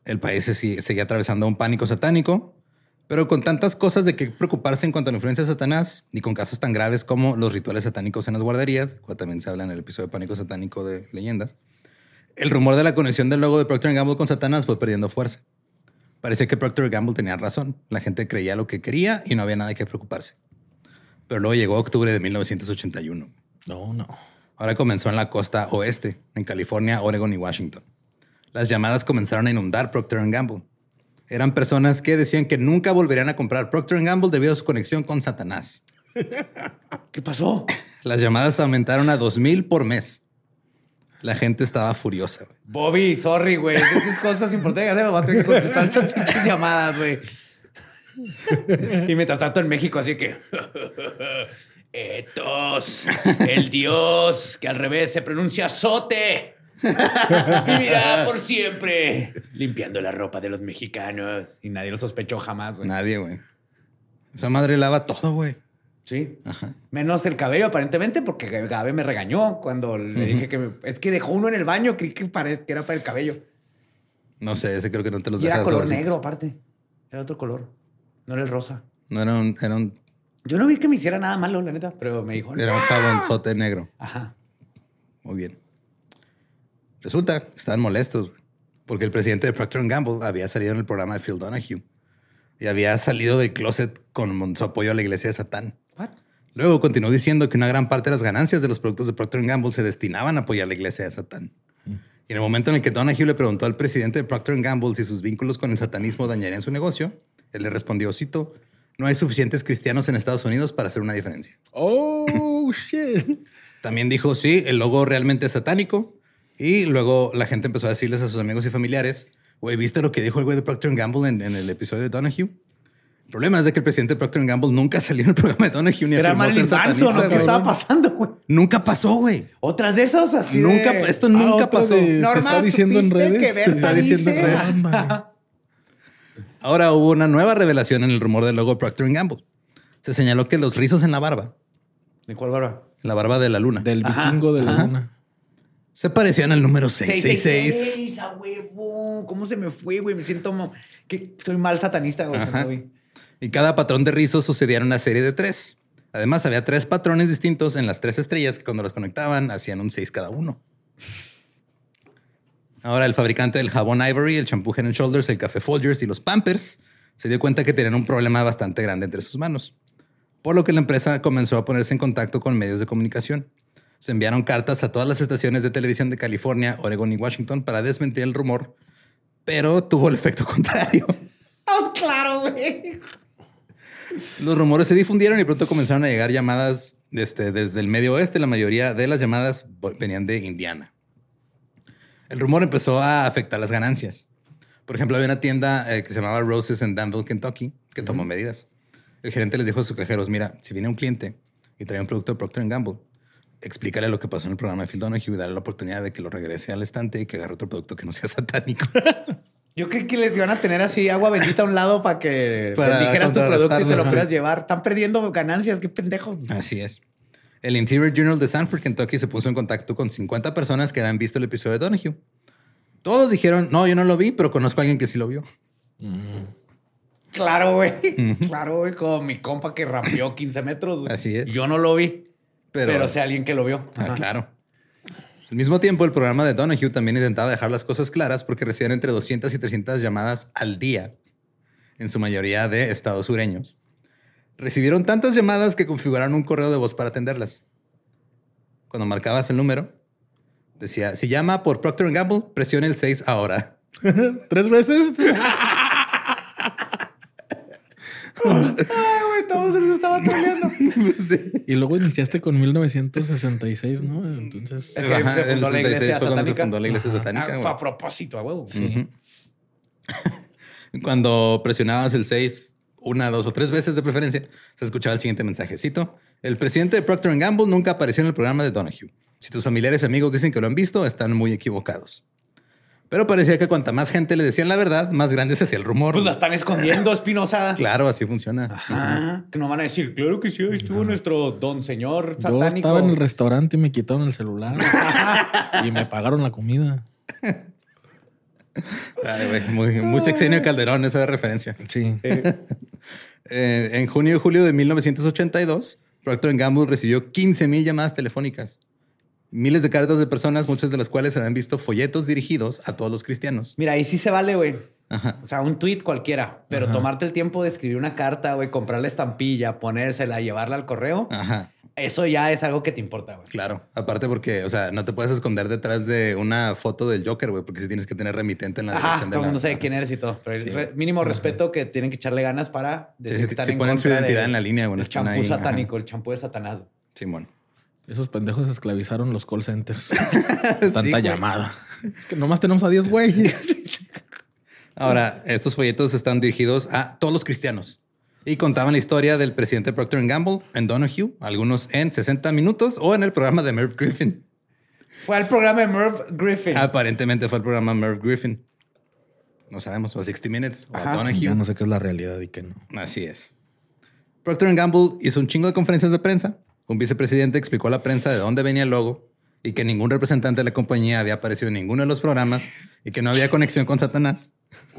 El país se, seguía atravesando un pánico satánico. Pero con tantas cosas de qué preocuparse en cuanto a la influencia de Satanás y con casos tan graves como los rituales satánicos en las guarderías, cual también se habla en el episodio de Pánico Satánico de Leyendas, el rumor de la conexión del logo de Procter and Gamble con Satanás fue perdiendo fuerza. Parecía que Procter and Gamble tenía razón. La gente creía lo que quería y no había nada que preocuparse. Pero luego llegó octubre de mil novecientos ochenta y uno. No, no. Ahora comenzó en la costa oeste, en California, Oregon y Washington. Las llamadas comenzaron a inundar Procter and Gamble. eran personas que decían que nunca volverían a comprar Procter and Gamble debido a su conexión con Satanás. ¿Qué pasó? Las llamadas aumentaron a dos mil por mes. La gente estaba furiosa, güey. Bobby, sorry, güey. Esas cosas importantes. Voy a tener que contestar estas pinches llamadas, güey. Y mientras tanto en México, así que... Etos, el dios, que al revés se pronuncia azote. Vivirá por siempre. Limpiando la ropa de los mexicanos. Y nadie lo sospechó jamás, güey. Nadie, güey. Esa madre lava todo, güey. Sí. Ajá. Menos el cabello, aparentemente, porque Gabe me regañó cuando le uh-huh. dije que... Me, es que dejó uno en el baño, creí que, pare, que era para el cabello. No sé, ese creo que no te los dejaba. Era color sabrositos. Negro, aparte. Era otro color. No era el rosa. No, era un, era un... Yo no vi que me hiciera nada malo, la neta, pero me dijo... Era ¡Ah! Un jabonzote negro. Ajá. Muy bien. Resulta que estaban molestos, porque el presidente de Procter and Gamble había salido en el programa de Phil Donahue y había salido del closet con su apoyo a la iglesia de Satán. What? Luego continuó diciendo que una gran parte de las ganancias de los productos de Procter and Gamble se destinaban a apoyar a la iglesia de Satán. Mm. Y en el momento en el que Donahue le preguntó al presidente de Procter and Gamble si sus vínculos con el satanismo dañarían su negocio, él le respondió, cito, no hay suficientes cristianos en Estados Unidos para hacer una diferencia. Oh, shit. También dijo, sí, el logo realmente es satánico. Y luego la gente empezó a decirles a sus amigos y familiares, güey, ¿viste lo que dijo el güey de Procter and Gamble en, en el episodio de Donahue? El problema es de que el presidente de Procter and Gamble nunca salió en el programa de Donahue. Ni era Marilyn Manson lo que estaba pasando, güey. Nunca pasó, güey. Otras de esas así nunca, de... Esto nunca ah, pasó. De... Norma, se está diciendo en redes. Se está diciendo en redes. Ah, ahora hubo una nueva revelación en el rumor del logo Procter and Gamble. Se señaló que los rizos en la barba. ¿De cuál barba? En la barba de la luna. Del vikingo ajá, de la ajá. luna. Se parecían al número seis seis seis. ¡A huevo! ¿Cómo se me fue, güey? Me siento mo- que soy mal satanista, güey. Y cada patrón de rizos sucedía en una serie de tres. Además, había tres patrones distintos en las tres estrellas que cuando los conectaban hacían un seis cada uno. Ahora, el fabricante del jabón Ivory, el champú Head and Shoulders, el café Folgers y los Pampers se dio cuenta que tenían un problema bastante grande entre sus manos. Por lo que la empresa comenzó a ponerse en contacto con medios de comunicación. Se enviaron cartas a todas las estaciones de televisión de California, Oregón y Washington para desmentir el rumor, pero tuvo el efecto contrario. ¡Oh, claro, güey! Los rumores se difundieron y pronto comenzaron a llegar llamadas desde, desde el medio oeste. La mayoría de las llamadas venían de Indiana. El rumor empezó a afectar las ganancias. Por ejemplo, había una tienda eh, que se llamaba Roses en Danville, Kentucky, que tomó uh-huh. medidas. El gerente les dijo a sus cajeros, mira, si viene un cliente y trae un producto de Procter and Gamble, explícale lo que pasó en el programa de Phil Donahue y darle la oportunidad de que lo regrese al estante y que agarre otro producto que no sea satánico. Yo creo que les iban a tener así agua bendita a un lado para que para dijeras tu producto y te lo fueras llevar. Están perdiendo ganancias, qué pendejos. Así es. El Interior Journal de Sanford, Kentucky, se puso en contacto con cincuenta personas que habían visto el episodio de Donahue. Todos dijeron, no, yo no lo vi, pero conozco a alguien que sí lo vio. Mm. Claro, güey. Mm-hmm. Claro, güey. Como mi compa que rapeó quince metros. Wey. Así es. Yo no lo vi. Pero, pero sea alguien que lo vio. Ah, claro. Al mismo tiempo, el programa de Donahue también intentaba dejar las cosas claras porque recibían entre doscientas y trescientas llamadas al día, en su mayoría de estados sureños. Recibieron tantas llamadas que configuraron un correo de voz para atenderlas. Cuando marcabas el número, decía, si llama por Procter and Gamble, presione el seis ahora. ¿Tres veces? Ay, güey, todos se los estaba troleando. Sí. Y luego iniciaste con mil novecientos sesenta y seis, ¿no? Entonces... Es que ajá, se fundó la iglesia satánica. Se fundó la iglesia satánica. Ah, fue a propósito, a huevo. Sí. Uh-huh. Cuando presionabas el seis, una, dos o tres veces de preferencia, se escuchaba el siguiente mensajecito. El presidente de Procter and Gamble nunca apareció en el programa de Donahue. Si tus familiares y amigos dicen que lo han visto, están muy equivocados. Pero parecía que cuanta más gente le decían la verdad, más grande se hacía el rumor. Pues la están escondiendo, Espinosa. Claro, así funciona. Ajá. Uh-huh. Que no van a decir, claro que sí, ahí estuvo no. nuestro don señor satánico. Yo estaba en el restaurante y me quitaron el celular. Y me pagaron la comida. Ay, güey, muy, muy sexenio Calderón, esa referencia. Sí. Eh. Eh, en junio y julio de mil novecientos ochenta y dos, Procter and Gamble recibió quince mil llamadas telefónicas. Miles de cartas de personas, muchas de las cuales se habían visto folletos dirigidos a todos los cristianos. Mira, ahí sí se vale, güey. O sea, un tweet cualquiera, pero ajá, tomarte el tiempo de escribir una carta, güey, comprar la estampilla, ponérsela, llevarla al correo. Ajá. eso ya es algo que te importa, güey. Claro. Aparte porque, o sea, no te puedes esconder detrás de una foto del Joker, güey, porque sí tienes que tener remitente en la Ajá, dirección de la... Ah, todo el mundo sabe quién eres y todo. Pero sí, re, mínimo Ajá. respeto que tienen que echarle ganas para... Decir sí, sí, que están si en ponen su identidad de, en la línea, güey. El champú ahí. Satánico, Ajá. el champú de Satanás. Simón. Esos pendejos esclavizaron los call centers. Tanta sí, llamada. Es que nomás tenemos a diez güeyes. Ahora, estos folletos están dirigidos a todos los cristianos. Y contaban la historia del presidente Procter and Gamble en Donahue, algunos en sesenta minutos o en el programa de Merv Griffin. Fue al programa de Merv Griffin. Aparentemente fue al programa de Merv Griffin. No sabemos, o a sesenta minutes Ajá. o a Donahue. Ya no sé qué es la realidad y qué no. Así es. Procter and Gamble hizo un chingo de conferencias de prensa. Un vicepresidente explicó a la prensa de dónde venía el logo y que ningún representante de la compañía había aparecido en ninguno de los programas y que no había conexión con Satanás.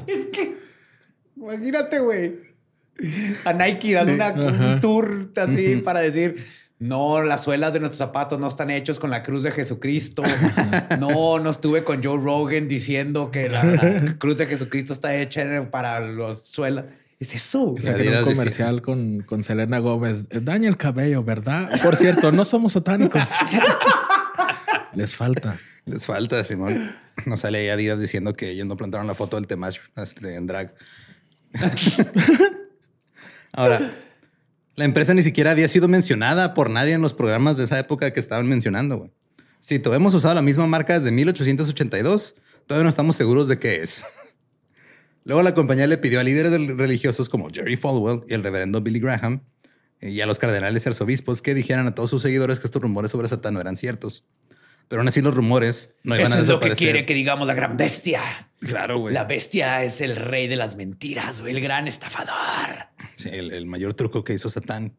Es que... Imagínate, güey. A Nike dando una, un tour así uh-huh. para decir, no, las suelas de nuestros zapatos no están hechos con la cruz de Jesucristo. No, no estuve con Joe Rogan diciendo que la, la cruz de Jesucristo está hecha para los suelas. Es eso. Es un comercial con, con Selena Gómez. Daña el cabello, ¿verdad? Por cierto, no somos satánicos. Les falta. Les falta, Simón. No sale ahí Adidas diciendo que ellos no plantaron la foto del Temach en drag. Ahora, la empresa ni siquiera había sido mencionada por nadie en los programas de esa época que estaban mencionando, güey. Si todavía hemos usado la misma marca desde mil ochocientos ochenta y dos, todavía no estamos seguros de qué es. Luego la compañía le pidió a líderes religiosos como Jerry Falwell y el reverendo Billy Graham y a los cardenales y arzobispos que dijeran a todos sus seguidores que estos rumores sobre Satán no eran ciertos. Pero aún así los rumores no iban Eso a desaparecer. Eso es lo que quiere que digamos la gran bestia. Claro, güey. La bestia es el rey de las mentiras, güey. El gran estafador. Sí, el, el mayor truco que hizo Satán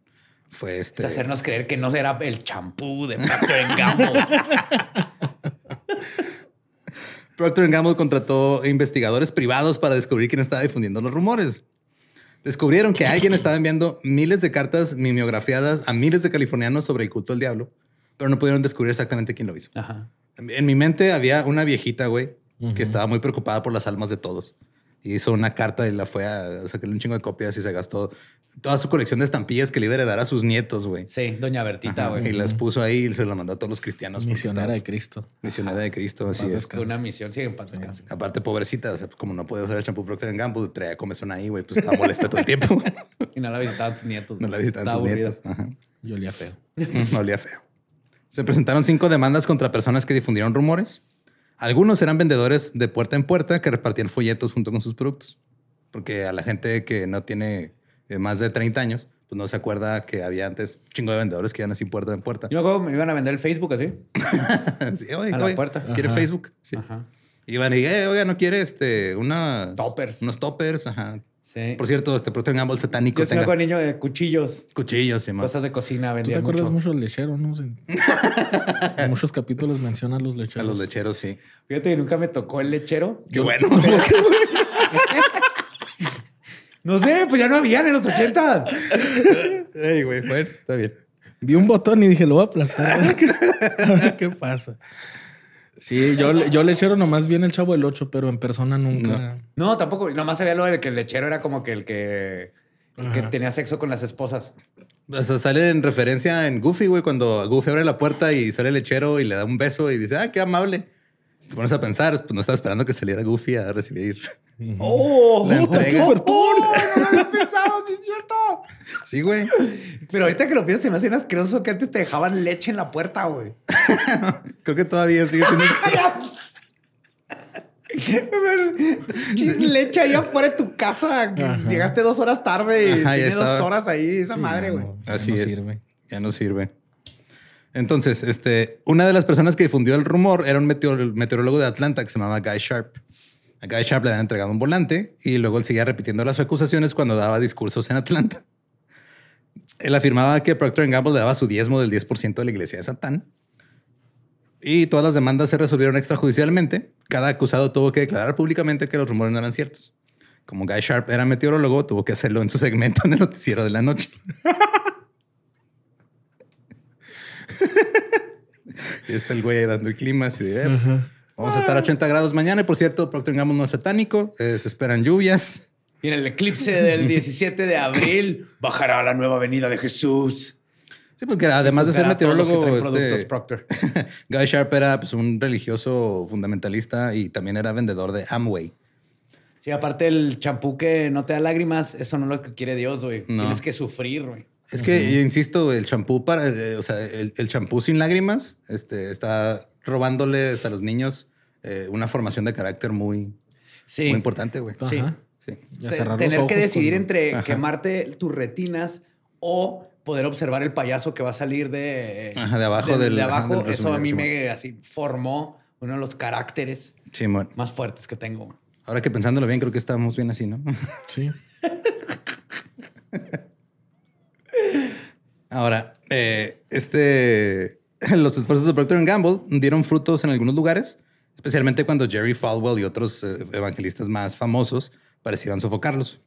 fue este... Es hacernos creer que no será el champú de Procter and Gamble. Procter and Gamble contrató investigadores privados para descubrir quién estaba difundiendo los rumores. Descubrieron que alguien estaba enviando miles de cartas mimeografiadas a miles de californianos sobre el culto del diablo, pero no pudieron descubrir exactamente quién lo hizo. Ajá. En mi mente había una viejita, güey, uh-huh. que estaba muy preocupada por las almas de todos. Y hizo una carta y la fue a sacarle un chingo de copias y se gastó toda su colección de estampillas que le iba a heredar a sus nietos, güey. Sí, doña Bertita, güey. Y las puso ahí y se las mandó a todos los cristianos. Misionera de Cristo. Misionera de Cristo, así es. Una misión, sí, en paz descanse. Aparte, pobrecita, o sea, como no podía usar el champú Procter and Gamble, traía comezón ahí, güey, pues estaba molesta todo el tiempo. Y no la visitaban sus nietos. No la visitaban sus nietos. Ajá. Y olía feo. Olía feo. Se presentaron cinco demandas contra personas que difundieron rumores. Algunos eran vendedores de puerta en puerta que repartían folletos junto con sus productos. Porque a la gente que no tiene más de treinta años, pues no se acuerda que había antes un chingo de vendedores que iban así puerta en puerta. Yo me acuerdo, me iban a vender el Facebook así. Sí, oye, a oye, la puerta. ¿Quiere Ajá. Facebook? Sí. Ajá. Iban y, eh, oiga, ¿no quiere este, una, toppers. unos toppers? Ajá. Sí. Por cierto, este Procter and Gamble satánico. Yo soy un niño de cuchillos. Cuchillos, sí, man. Cosas de cocina vendía mucho. ¿Tú te acuerdas mucho del lechero, no? En muchos capítulos mencionan a los lecheros. A los lecheros, sí. Fíjate que nunca me tocó el lechero. Qué Yo, bueno. Pero... no sé, pues ya no habían en los ochentas. Ey, güey, bueno, está bien. Vi un botón y dije, lo voy a aplastar. A ver qué, a ver qué pasa. Sí, yo, yo lechero nomás vi en El Chavo del Ocho, pero en persona nunca. No, no tampoco. Nomás sabía lo de que el lechero era como que el que, el que tenía sexo con las esposas. O sea, sale en referencia en Goofy, güey, cuando Goofy abre la puerta y sale el lechero y le da un beso y dice, ah, qué amable. Si te pones a pensar, pues no estaba esperando que saliera Goofy a recibir. Uh-huh. ¡Oh! La entrega. ¡Oh, no, no lo he pensado! ¡Sí es cierto! Sí, güey. Pero ahorita que lo pienso, se me hace asqueroso que antes te dejaban leche en la puerta, güey. Creo que todavía sigue siendo... leche ahí afuera de tu casa. Ajá. Llegaste dos horas tarde y Ajá, tiene estaba... dos horas ahí. Esa sí, madre, güey. No, Así no es. Sirve. Ya no sirve. Entonces, este, una de las personas que difundió el rumor era un meteor, meteorólogo de Atlanta que se llamaba Guy Sharp. A Guy Sharp le habían entregado un volante y luego él seguía repitiendo las acusaciones cuando daba discursos en Atlanta. Él afirmaba que Procter and Gamble le daba su diezmo del diez por ciento de la iglesia de Satán. Y todas las demandas se resolvieron extrajudicialmente. Cada acusado tuvo que declarar públicamente que los rumores no eran ciertos. Como Guy Sharp era meteorólogo, tuvo que hacerlo en su segmento en el noticiero de la noche. Y está el güey dando el clima así de, eh, uh-huh. vamos a estar a ochenta grados mañana. Y por cierto, Procter and Gamble no es satánico, eh, se esperan lluvias. Y en el eclipse del diecisiete de abril bajará la nueva venida de Jesús. Sí, porque además de ser meteorólogo, este, Procter. Guy Sharp era pues, un religioso fundamentalista y también era vendedor de Amway. Sí, aparte el champú que no te da lágrimas, eso no es lo que quiere Dios, güey. No. Tienes que sufrir, güey. Es que, uh-huh. yo insisto, el champú para, eh, o sea, el, el champú sin lágrimas, este, está robándoles a los niños eh, una formación de carácter muy, sí. muy importante, güey. Sí. sí. Ya T- tener que decidir con... entre Ajá. quemarte tus retinas o poder observar el payaso que va a salir de, Ajá, de abajo. De, del, de abajo. Del eso a mí me así formó uno de los caracteres sí, bueno. más fuertes que tengo. Ahora que pensándolo bien, creo que estábamos bien así, ¿no? Sí. Ahora, eh, este, los esfuerzos de Procter and Gamble dieron frutos en algunos lugares, especialmente cuando Jerry Falwell y otros eh, evangelistas más famosos parecieron sofocarlos.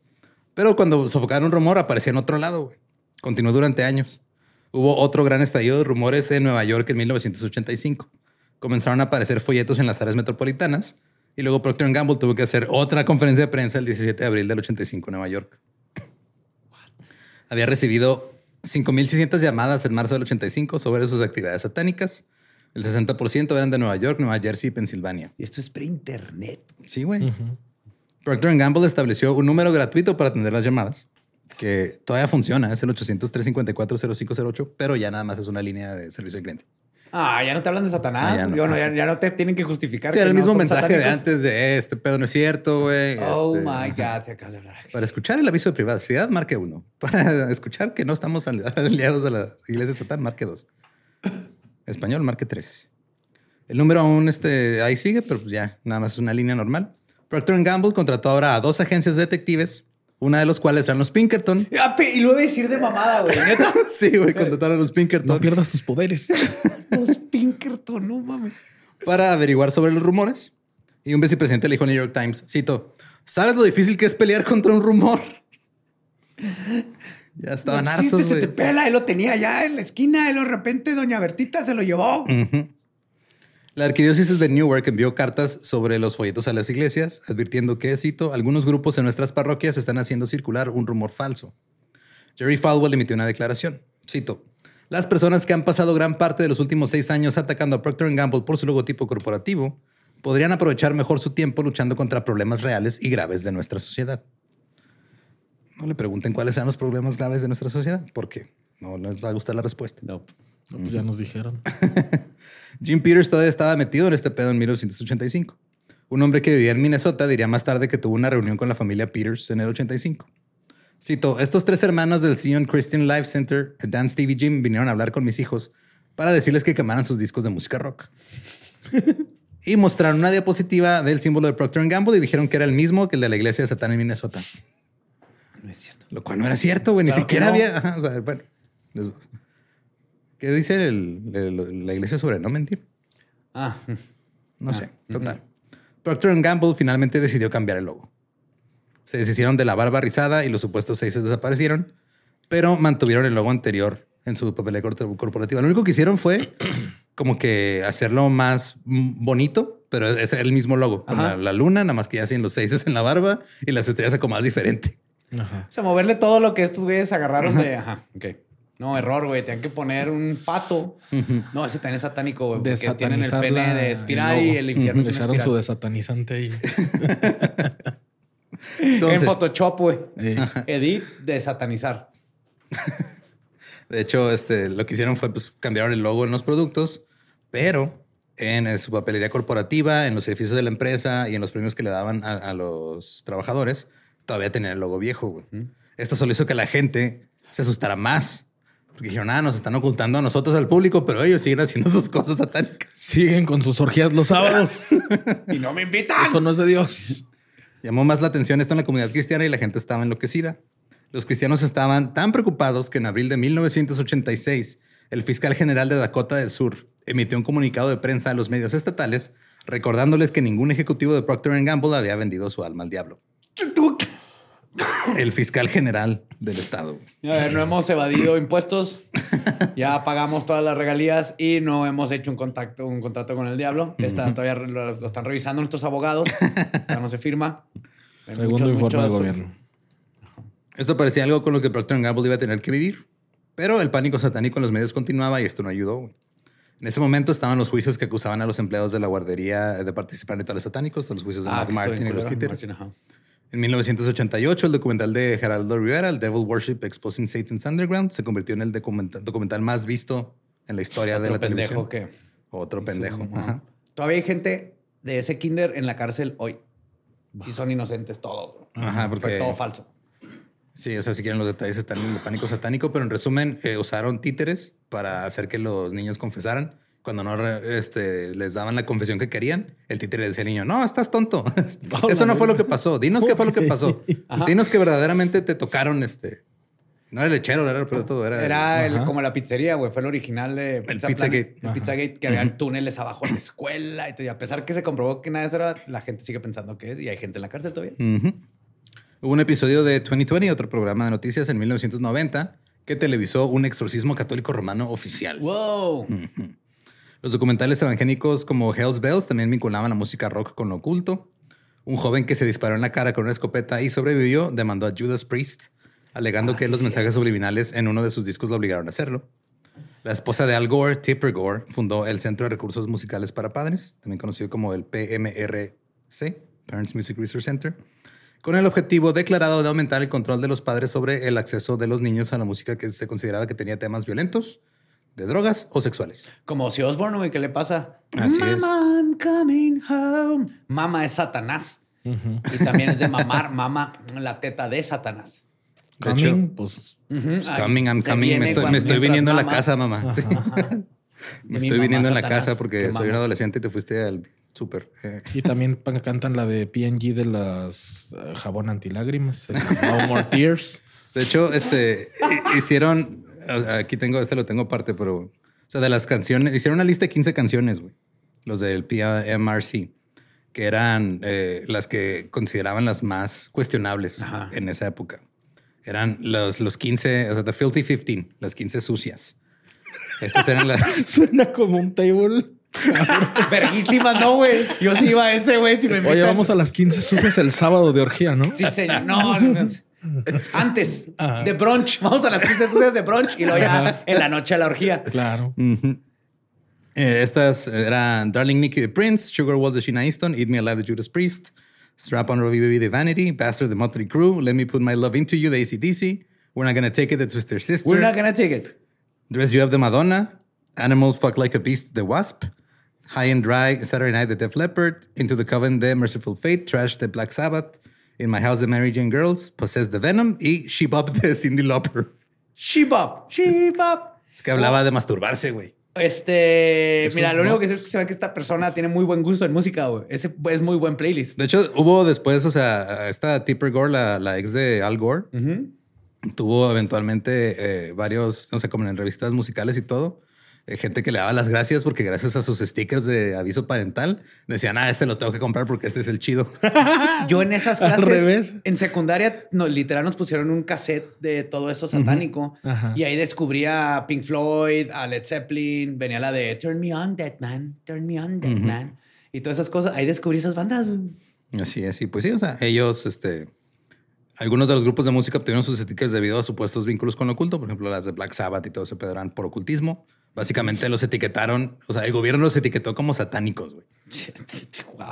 Pero cuando sofocaron un rumor, aparecía en otro lado, güey. Continuó durante años. Hubo otro gran estallido de rumores en Nueva York en mil novecientos ochenta y cinco. Comenzaron a aparecer folletos en las áreas metropolitanas y luego Procter and Gamble tuvo que hacer otra conferencia de prensa el diecisiete de abril del ochenta y cinco en Nueva York. What? Había recibido cinco mil seiscientas llamadas en marzo del ochenta y cinco sobre sus actividades satánicas. El sesenta por ciento eran de Nueva York, Nueva Jersey y Pensilvania. Y esto es pre-internet. Sí, güey. Uh-huh. Procter and Gamble estableció un número gratuito para atender las llamadas, que todavía funciona. Es el ochocientos, trescientos cincuenta y cuatro, cero cinco cero ocho, pero ya nada más es una línea de servicio al cliente. Ah, ya no te hablan de Satanás. Ah, ya, no. Yo, no, ya, ya no te tienen que justificar. Sí, que era el mismo no mensaje satánicos. de antes de este pedo no es cierto, güey. Oh, este, my God, te acabas de hablar. Para escuchar el aviso de privacidad, marque uno. Para escuchar que no estamos aliados a la iglesia de Satán, marque dos. Español, marque tres. El número aún este, ahí sigue, pero pues ya nada más es una línea normal. Procter and Gamble contrató ahora a dos agencias detectives, una de los cuales eran los Pinkerton. Ah, y lo voy a decir de mamada, güey. Sí, güey, contrataron a los Pinkerton. No pierdas tus poderes. Los Pinkerton, no mames. Para averiguar sobre los rumores. Y un vicepresidente le dijo al New York Times, cito, ¿sabes lo difícil que es pelear contra un rumor? Ya estaban no hartos, güey. Se te pela, él lo tenía ya en la esquina. Y de repente doña Bertita se lo llevó. Uh-huh. La arquidiócesis de Newark envió cartas sobre los folletos a las iglesias, advirtiendo que, cito, algunos grupos en nuestras parroquias están haciendo circular un rumor falso. Jerry Falwell emitió una declaración. Cito, las personas que han pasado gran parte de los últimos seis años atacando a Procter and Gamble por su logotipo corporativo podrían aprovechar mejor su tiempo luchando contra problemas reales y graves de nuestra sociedad. No le pregunten cuáles sean los problemas graves de nuestra sociedad, porque no les va a gustar la respuesta. No. No, pues ya nos dijeron. Jim Peters todavía estaba metido en este pedo en mil novecientos ochenta y cinco. Un hombre que vivía en Minnesota diría más tarde que tuvo una reunión con la familia Peters en el ochenta y cinco. Cito, estos tres hermanos del Zion Christian Life Center, Dan, Steve y Jim, vinieron a hablar con mis hijos para decirles que quemaran sus discos de música rock. Y mostraron una diapositiva del símbolo de Procter and Gamble y dijeron que era el mismo que el de la iglesia de Satán en Minnesota. No es cierto. Lo cual no era cierto, güey. Claro, ni siquiera no. había... Ajá, o sea, bueno, les... ¿Qué dice el, el, la iglesia sobre no mentir? Ah. No ah, sé, total. Uh-huh. Procter and Gamble finalmente decidió cambiar el logo. Se deshicieron de la barba rizada y los supuestos seises desaparecieron, pero mantuvieron el logo anterior en su papelera corporativa. Lo único que hicieron fue como que hacerlo más bonito, pero es el mismo logo. Con la, la luna, nada más que ya sin los seises en la barba y las estrellas acomodadas diferente. Ajá. O sea, moverle todo lo que estos güeyes agarraron Ajá. de... Ajá, ok. No, error, güey. Tenían que poner un pato. Uh-huh. No, ese también es satánico, güey. Porque tienen el pene de espiral el y el infierno uh-huh. es echaron su desatanizante ahí. Entonces, en Photoshop, güey. Eh. Edit de satanizar. De hecho, este, lo que hicieron fue pues, cambiaron el logo en los productos, pero en su papelería corporativa, en los edificios de la empresa y en los premios que le daban a, a los trabajadores, todavía tenían el logo viejo, güey. Uh-huh. Esto solo hizo que la gente se asustara más. Porque dijeron, ah, nos están ocultando a nosotros, al público, pero ellos siguen haciendo sus cosas satánicas. Siguen con sus orgías los sábados. Y no me invitan. Eso no es de Dios. Llamó más la atención esto en la comunidad cristiana y la gente estaba enloquecida. Los cristianos estaban tan preocupados que en abril de mil novecientos ochenta y seis, el fiscal general de Dakota del Sur emitió un comunicado de prensa a los medios estatales recordándoles que ningún ejecutivo de Procter and Gamble había vendido su alma al diablo. El fiscal general del estado. A ver, no hemos evadido impuestos, ya pagamos todas las regalías y no hemos hecho un contacto, un contrato con el diablo. Está, todavía lo, lo están revisando nuestros abogados. Ya no se firma. Hay Segundo muchos, informe muchos... del gobierno. Esto parecía algo con lo que Procter and Gamble iba a tener que vivir. Pero el pánico satánico en los medios continuaba y esto no ayudó, güey. En ese momento estaban los juicios que acusaban a los empleados de la guardería de participar en rituales satánicos, los juicios de ah, Mark Martin y los Peters. En mil novecientos ochenta y ocho, el documental de Geraldo Rivera, el Devil Worship Exposing Satan's Underground, se convirtió en el documenta- documental más visto en la historia de la televisión. Otro pendejo que... Otro pendejo. Ajá. Todavía hay gente de ese kinder en la cárcel hoy. Y son inocentes todos. Ajá, porque... Fue todo falso. Sí, o sea, si quieren los detalles están en el pánico satánico, pero en resumen eh, usaron títeres para hacer que los niños confesaran. Cuando no este, les daban la confesión que querían, el títere decía al niño, no, estás tonto. Oh, Eso no fue lo que pasó. Dinos qué fue lo que pasó. Ajá. Dinos que verdaderamente te tocaron este... No era el lechero, era el pero todo. Era, era el, como la pizzería, güey. Fue el original de Pizza el Pizzagate. El Pizzagate, que había túneles abajo en la escuela. Y, todo. Y a pesar que se comprobó que nada de eso era, la gente sigue pensando que es. Y hay gente en la cárcel todavía. Uh-huh. Hubo un episodio de veinte veinte, otro programa de noticias en mil novecientos noventa, que televisó un exorcismo católico romano oficial. ¡Wow! Uh-huh. Los documentales evangélicos como Hell's Bells también vinculaban la música rock con lo oculto. Un joven que se disparó en la cara con una escopeta y sobrevivió demandó a Judas Priest, alegando ah, que sí, los mensajes sí. subliminales en uno de sus discos lo obligaron a hacerlo. La esposa de Al Gore, Tipper Gore, fundó el Centro de Recursos Musicales para Padres, también conocido como el P M R C, Parents Music Research Center, con el objetivo declarado de aumentar el control de los padres sobre el acceso de los niños a la música que se consideraba que tenía temas violentos, de drogas o sexuales. Como si Osborne, güey, ¿qué le pasa? Así Mama, es. I'm coming home. Mama es Satanás. Uh-huh. Y también es de mamar, mama, la teta de Satanás. De coming, hecho, pues, uh-huh. pues coming, I'm coming. Me estoy, me estoy viniendo a la casa, mamá. Ajá, ajá. me estoy mamá viniendo a la casa porque soy mamá. un adolescente y te fuiste al súper. Eh. Y también cantan la de P N G de las uh, jabón antilágrimas. No More Tears. De hecho, este hicieron... Aquí tengo, este lo tengo aparte, pero... O sea, de las canciones... Hicieron una lista de quince canciones, güey. Los del P M R C. Que eran eh, las que consideraban las más cuestionables ajá. en esa época. Eran los, los quince, o sea, the filthy fifteen, las quince sucias. Estas eran las... Suena como un table. Verguísima, no, güey. Yo sí iba a ese, güey, si me invitan. Oye, vamos a las quince sucias el sábado de orgía, ¿no? Sí, señor. No, no. Antes, ajá. de brunch. Vamos a las quince sucias de brunch y luego ya ajá. en la noche a la orgía. Claro. Uh-huh. Eh, estas eran Darling Nikki de Prince, Sugar Walls de Sheena Easton, Eat Me Alive de Judas Priest, Strap on Robbie Baby de Vanity, Bastard de Motley Crue, Let Me Put My Love Into You de A C D C, We're Not Gonna Take It de Twister Sister, We're Not Gonna Take It, Dress You Up de Madonna, Animal Fuck Like a Beast de Wasp, High and Dry Saturday Night de Def Leppard, Into the Coven de Merciful Fate, Trash de Black Sabbath, In My House de Mary Jane Girls, Possessed de Venom y She Bop de Cyndi Lauper. She Bop, She Bop. Es que hablaba oh. de masturbarse, güey. Este, Eso mira, lo no. único que sé es que se ve que esta persona tiene muy buen gusto en música, güey. Ese es muy buen playlist. De hecho, hubo después, o sea, esta Tipper Gore, la, la ex de Al Gore, uh-huh. tuvo eventualmente eh, varios, no sé, como en revistas musicales y todo, eh, gente que le daba las gracias porque gracias a sus stickers de aviso parental decían, ah, este lo tengo que comprar porque este es el chido. Yo en esas clases, al revés. En secundaria, no, literal nos pusieron un cassette de todo eso satánico. Uh-huh. Y ahí descubrí a Pink Floyd, a Led Zeppelin, venía la de Turn Me On, Dead Man, Turn Me On, Dead uh-huh. Man. Y todas esas cosas, ahí descubrí esas bandas. Así es, y pues sí, o sea, ellos, este... Algunos de los grupos de música obtuvieron sus stickers debido a supuestos vínculos con lo oculto. Por ejemplo, las de Black Sabbath y todo se pedirán por ocultismo. Básicamente los etiquetaron, o sea, el gobierno los etiquetó como satánicos, güey. Wow.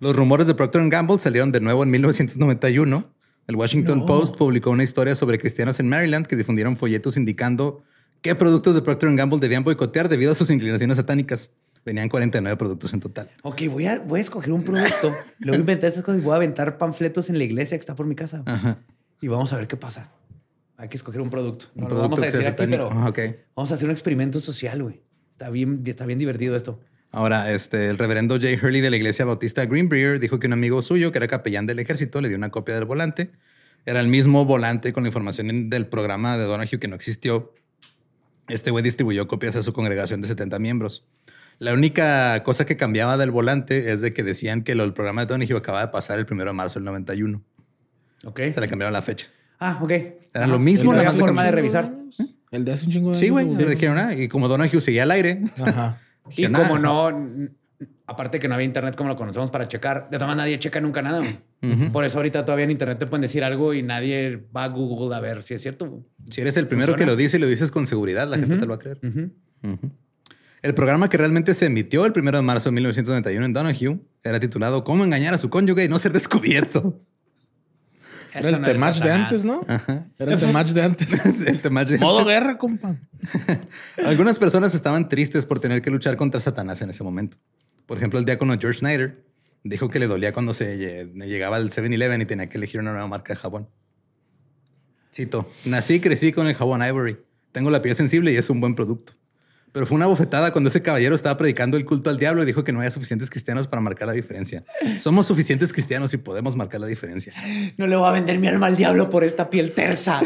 Los rumores de Procter and Gamble salieron de nuevo en mil novecientos noventa y uno. El Washington no. Post publicó una historia sobre cristianos en Maryland que difundieron folletos indicando qué productos de Procter and Gamble debían boicotear debido a sus inclinaciones satánicas. Venían cuarenta y nueve productos en total. Ok, voy a, voy a escoger un producto, le voy a inventar esas cosas y voy a aventar panfletos en la iglesia que está por mi casa. Ajá. Y vamos a ver qué pasa. Hay que escoger un producto. No un producto lo vamos a decir aquí, pero okay. vamos a hacer un experimento social, güey. Está bien, está bien divertido esto. Ahora, este, el reverendo Jay Hurley de la iglesia bautista Greenbrier dijo que un amigo suyo, que era capellán del ejército, le dio una copia del volante. Era el mismo volante con la información del programa de Donahue que no existió. Este güey distribuyó copias a su congregación de setenta miembros. La única cosa que cambiaba del volante es de que decían que lo, el programa de Donahue acababa de pasar el primero de marzo del noventa y uno. Ok. Se le cambiaron la fecha. Ah, ok. Era lo mismo. La forma de revisar. ¿Eh? El de hace un chingo de... Sí, güey. Sí. Le dijeron, ah, y como Donahue seguía al aire. Ajá. Y como no... aparte que no había internet como lo conocemos para checar. De todas maneras, nadie checa nunca nada. Uh-huh. Por eso ahorita todavía en internet te pueden decir algo y nadie va a Google a ver si es cierto. Si eres el primero Funciona. que lo dice y lo dices con seguridad, la uh-huh. gente te lo va a creer. Uh-huh. Uh-huh. El programa que realmente se emitió el primero de marzo de mil novecientos noventa y uno en Donahue era titulado ¿Cómo engañar a su cónyuge y no ser descubierto? Era el temach de antes, ¿no? Ajá. Era el temach de antes. El temach de antes. Modo guerra, compa. Algunas personas estaban tristes por tener que luchar contra Satanás en ese momento. Por ejemplo, el diácono George Schneider dijo que le dolía cuando se llegaba al seven eleven y tenía que elegir una nueva marca de jabón. Cito: nací y crecí con el jabón Ivory. Tengo la piel sensible y es un buen producto. Pero fue una bofetada cuando ese caballero estaba predicando el culto al diablo y dijo que no había suficientes cristianos para marcar la diferencia. Somos suficientes cristianos y podemos marcar la diferencia. No le voy a vender mi alma al diablo por esta piel tersa.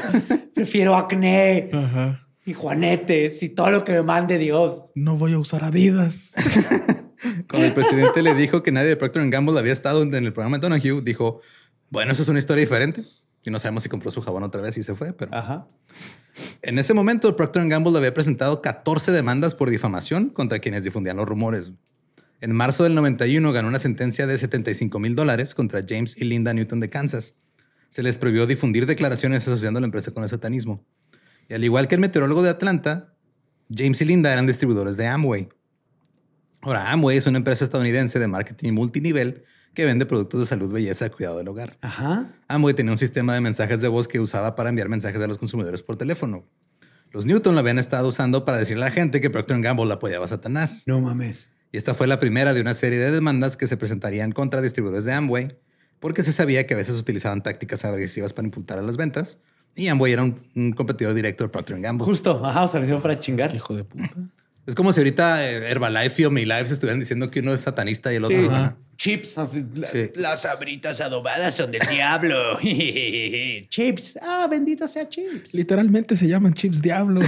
Prefiero acné Ajá. y juanetes y todo lo que me mande Dios. No voy a usar Adidas. Cuando el presidente le dijo que nadie de Procter and Gamble había estado en el programa de Donahue, dijo, bueno, eso es una historia diferente. Y no sabemos si compró su jabón otra vez y se fue, pero... Ajá. En ese momento, Procter and Gamble había presentado catorce demandas por difamación contra quienes difundían los rumores. En marzo del noventa y uno ganó una sentencia de setenta y cinco mil dólares contra James y Linda Newton de Kansas. Se les prohibió difundir declaraciones asociando a la empresa con el satanismo. Y al igual que el meteorólogo de Atlanta, James y Linda eran distribuidores de Amway. Ahora, Amway es una empresa estadounidense de marketing multinivel que vende productos de salud, belleza y cuidado del hogar. Ajá. Amway tenía un sistema de mensajes de voz que usaba para enviar mensajes a los consumidores por teléfono. Los Newton lo habían estado usando para decirle a la gente que Procter and Gamble apoyaba a Satanás. No mames. Y esta fue la primera de una serie de demandas que se presentarían contra distribuidores de Amway porque se sabía que a veces utilizaban tácticas agresivas para impulsar a las ventas y Amway era un, un competidor directo de Procter and Gamble. Justo. Ajá, o sea, lo hicieron para chingar. Hijo de puta. Es como si ahorita Herbalife y Omnilife se estuvieran diciendo que uno es satanista y el otro sí. no. Chips. Así, la, sí. Las sabritas adobadas son del diablo. Chips. Ah, bendito sea Chips. Literalmente se llaman Chips Diablo.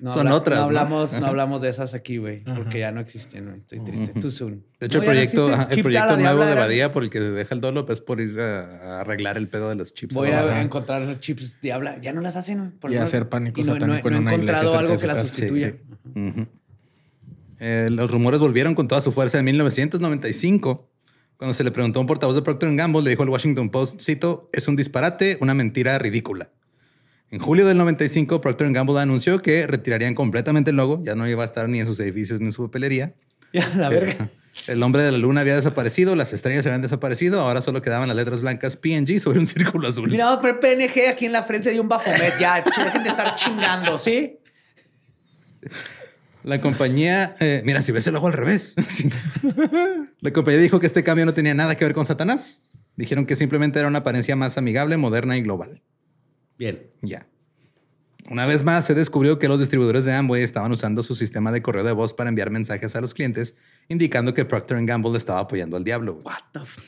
no son habla, otras. No hablamos, ¿no? no hablamos de esas aquí, güey, porque ya no existen. Wey. Estoy triste. Uh-huh. Too soon. De hecho, no, el proyecto, no el proyecto nuevo de Badía por el que se deja el Dolop es por ir a, a arreglar el pedo de los chips. Voy a, a encontrar los Chips Diabla. Ya no las hacen. Por y no, hacer pánico satánico no, no, en no una iglesia. No he encontrado algo que las sustituya. Sí, sí. Uh-huh. Eh, los rumores volvieron con toda su fuerza en mil novecientos noventa y cinco. Cuando se le preguntó a un portavoz de Procter and Gamble, le dijo al Washington Post, cito, es un disparate, una mentira ridícula. En julio del noventa y cinco, Procter and Gamble anunció que retirarían completamente el logo. Ya no iba a estar ni en sus edificios ni en su papelería. Ya, la verga. Eh, el hombre de la luna había desaparecido, las estrellas habían desaparecido. Ahora solo quedaban las letras blancas P N G sobre un círculo azul. Mira, pero P N G aquí en la frente de un Bafomet. Ya, dejen de estar chingando, ¿sí? La compañía... Eh, mira, si ves el ojo al revés. Sí. La compañía dijo que este cambio no tenía nada que ver con Satanás. Dijeron que simplemente era una apariencia más amigable, moderna y global. Bien. Ya. Una vez más, se descubrió que los distribuidores de Amway estaban usando su sistema de correo de voz para enviar mensajes a los clientes, indicando que Procter and Gamble estaba apoyando al diablo. What the f...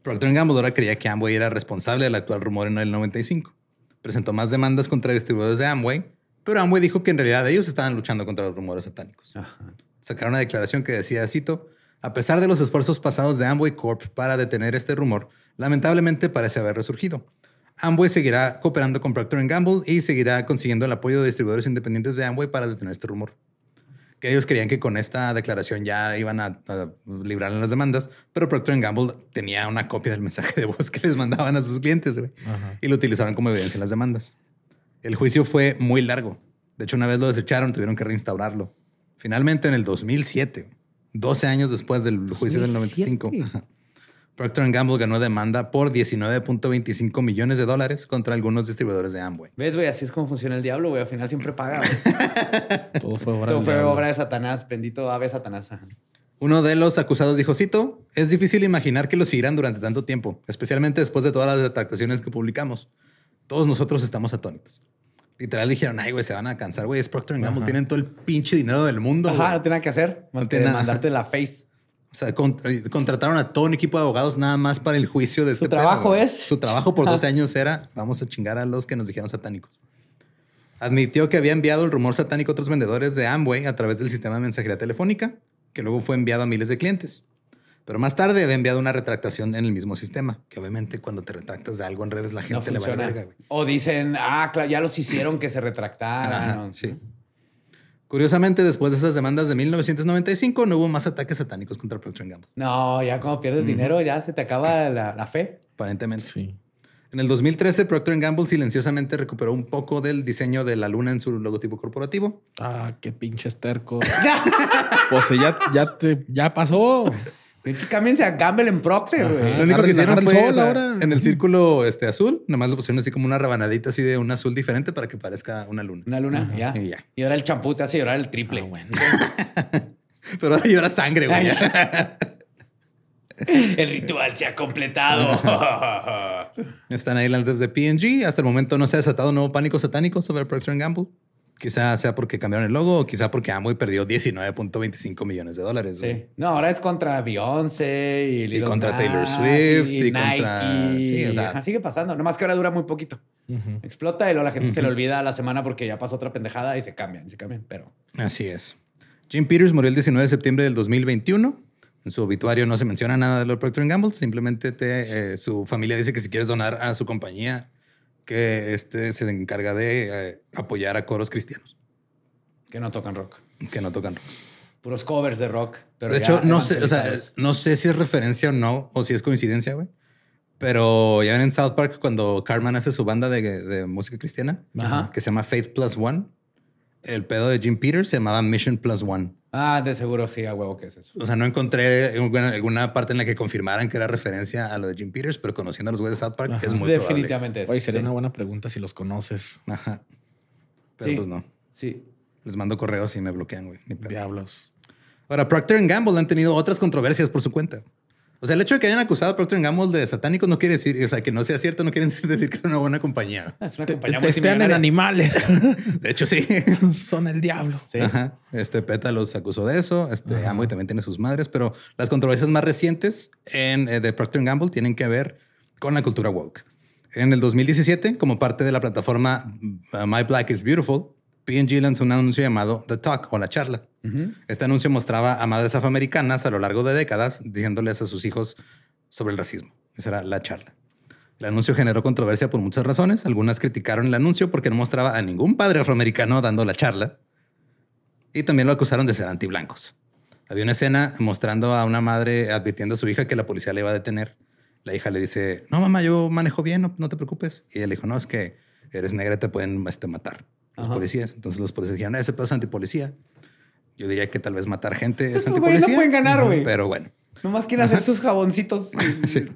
Procter and Gamble ahora creía que Amway era responsable del actual rumor en el noventa y cinco. Presentó más demandas contra distribuidores de Amway, pero Amway dijo que en realidad ellos estaban luchando contra los rumores satánicos. Ajá. Sacaron una declaración que decía, cito, a pesar de los esfuerzos pasados de Amway Corp para detener este rumor, lamentablemente parece haber resurgido. Amway seguirá cooperando con Procter and Gamble y seguirá consiguiendo el apoyo de distribuidores independientes de Amway para detener este rumor. Que ellos creían que con esta declaración ya iban a, a librar las demandas, pero Procter and Gamble tenía una copia del mensaje de voz que les mandaban a sus clientes, güey, y lo utilizaron como evidencia en las demandas. El juicio fue muy largo. De hecho, una vez lo desecharon, tuvieron que reinstaurarlo. Finalmente, en el dos mil siete, doce años después del juicio dos mil siete del noventa y cinco, Procter and Gamble ganó demanda por diecinueve punto veinticinco millones de dólares contra algunos distribuidores de Amway. ¿Ves, güey? Así es como funciona el diablo, güey. Al final siempre paga. Todo fue obra, Todo fue obra de Satanás. Bendito ave Satanás. Ajá. Uno de los acusados dijo, cito, es difícil imaginar que lo seguirán durante tanto tiempo, especialmente después de todas las detractaciones que publicamos. Todos nosotros estamos atónitos. Literal dijeron, ay, güey, se van a cansar, güey. Es Procter and Gamble, Ajá. tienen todo el pinche dinero del mundo. Ajá, güey. No tiene nada que hacer más no que mandarte la face. O sea, con, contrataron a todo un equipo de abogados nada más para el juicio de este Su trabajo pedo, es. Güey. Su trabajo por doce años era, vamos a chingar a los que nos dijeron satánicos. Admitió que había enviado el rumor satánico a otros vendedores de Amway a través del sistema de mensajería telefónica, que luego fue enviado a miles de clientes. Pero más tarde había enviado una retractación en el mismo sistema, que obviamente cuando te retractas de algo en redes la gente no le va a verga. Güey. O dicen, ah, claro, ya los hicieron que se retractaran. Ajá, sí. Curiosamente, después de esas demandas de mil novecientos noventa y cinco, no hubo más ataques satánicos contra Procter and Gamble. No, ya cuando pierdes mm. dinero, ya se te acaba la, la fe. Aparentemente. Sí. En el dos mil trece, Procter and Gamble silenciosamente recuperó un poco del diseño de la luna en su logotipo corporativo. Ah, qué pinches tercos. Pues ya, ya, te, ya pasó. Es que cámbiense a Gamble en Procter. Lo único que hicieron fue ahora. En el círculo este, azul, nomás lo pusieron así como una rabanadita así de un azul diferente para que parezca una luna. Una luna, uh-huh. ya. Y ya. Y ahora el champú te hace llorar el triple. Ah, bueno. Pero ahora llora sangre, güey. El ritual se ha completado. Están ahí las de P and G. Hasta el momento no se ha desatado un nuevo pánico satánico sobre Procter and Gamble. Quizá sea porque cambiaron el logo o quizá porque Amway perdió diecinueve punto veinticinco millones de dólares. Sí. No, ahora es contra Beyoncé y, Little y contra Nas, Taylor Swift y, y contra Nike. Sí, o sea, ajá, sigue pasando. Nomás que ahora dura muy poquito. Uh-huh. Explota y luego la gente uh-huh. se le olvida a la semana porque ya pasó otra pendejada y se cambian, se cambian. Pero así es. Jim Peters murió el diecinueve de septiembre del dos mil veintiuno. En su obituario no se menciona nada de los Procter and Gamble. Simplemente te, eh, su familia dice que si quieres donar a su compañía, que este se encarga de eh, apoyar a coros cristianos. Que no tocan rock. Que no tocan rock. Puros covers de rock. Pero de hecho, no sé, o sea, no sé si es referencia o no, o si es coincidencia, güey. Pero ya ven en South Park cuando Cartman hace su banda de, de música cristiana, ajá, que se llama Faith Plus One. El pedo de Jim Peters se llamaba Mission Plus One. Ah, de seguro sí, a huevo que es eso. O sea, no encontré alguna, alguna parte en la que confirmaran que era referencia a lo de Jim Peters, pero conociendo a los güeyes de South Park, ajá, es muy probable. Definitivamente es. Oye, sería sí. una buena pregunta si los conoces. Ajá. Pero sí, pues no. Sí. Les mando correos y me bloquean, güey. Diablos. Ahora, Procter and Gamble han tenido otras controversias por su cuenta. O sea, el hecho de que hayan acusado a Procter and Gamble de satánicos no quiere decir, o sea, que no sea cierto, no quiere decir que es una buena compañía. Es una compañía muy testean en animales. De hecho, sí. Son el diablo. Sí. Ajá. Este Peta los acusó de eso. Este Amway también tiene sus madres, pero las controversias más recientes en, eh, de Procter and Gamble tienen que ver con la cultura woke. En el dos mil diecisiete, como parte de la plataforma uh, My Black is Beautiful, P and G lanzó un anuncio llamado The Talk o La Charla. Uh-huh. Este anuncio mostraba a madres afroamericanas a lo largo de décadas diciéndoles a sus hijos sobre el racismo. Esa era La Charla. El anuncio generó controversia por muchas razones. Algunas criticaron el anuncio porque no mostraba a ningún padre afroamericano dando la charla. Y también lo acusaron de ser antiblancos. Había una escena mostrando a una madre advirtiendo a su hija que la policía le iba a detener. La hija le dice, no, mamá, yo manejo bien, no, no te preocupes. Y ella le dijo, no, es que eres negra, te pueden este, matar. Los ajá. policías. Entonces los policías dijeron, ese pedo es antipolicía. Yo diría que tal vez matar gente es antipolicía. Pues no pueden ganar, güey. Pero bueno. Nomás quieren ajá. hacer sus jaboncitos. Sí.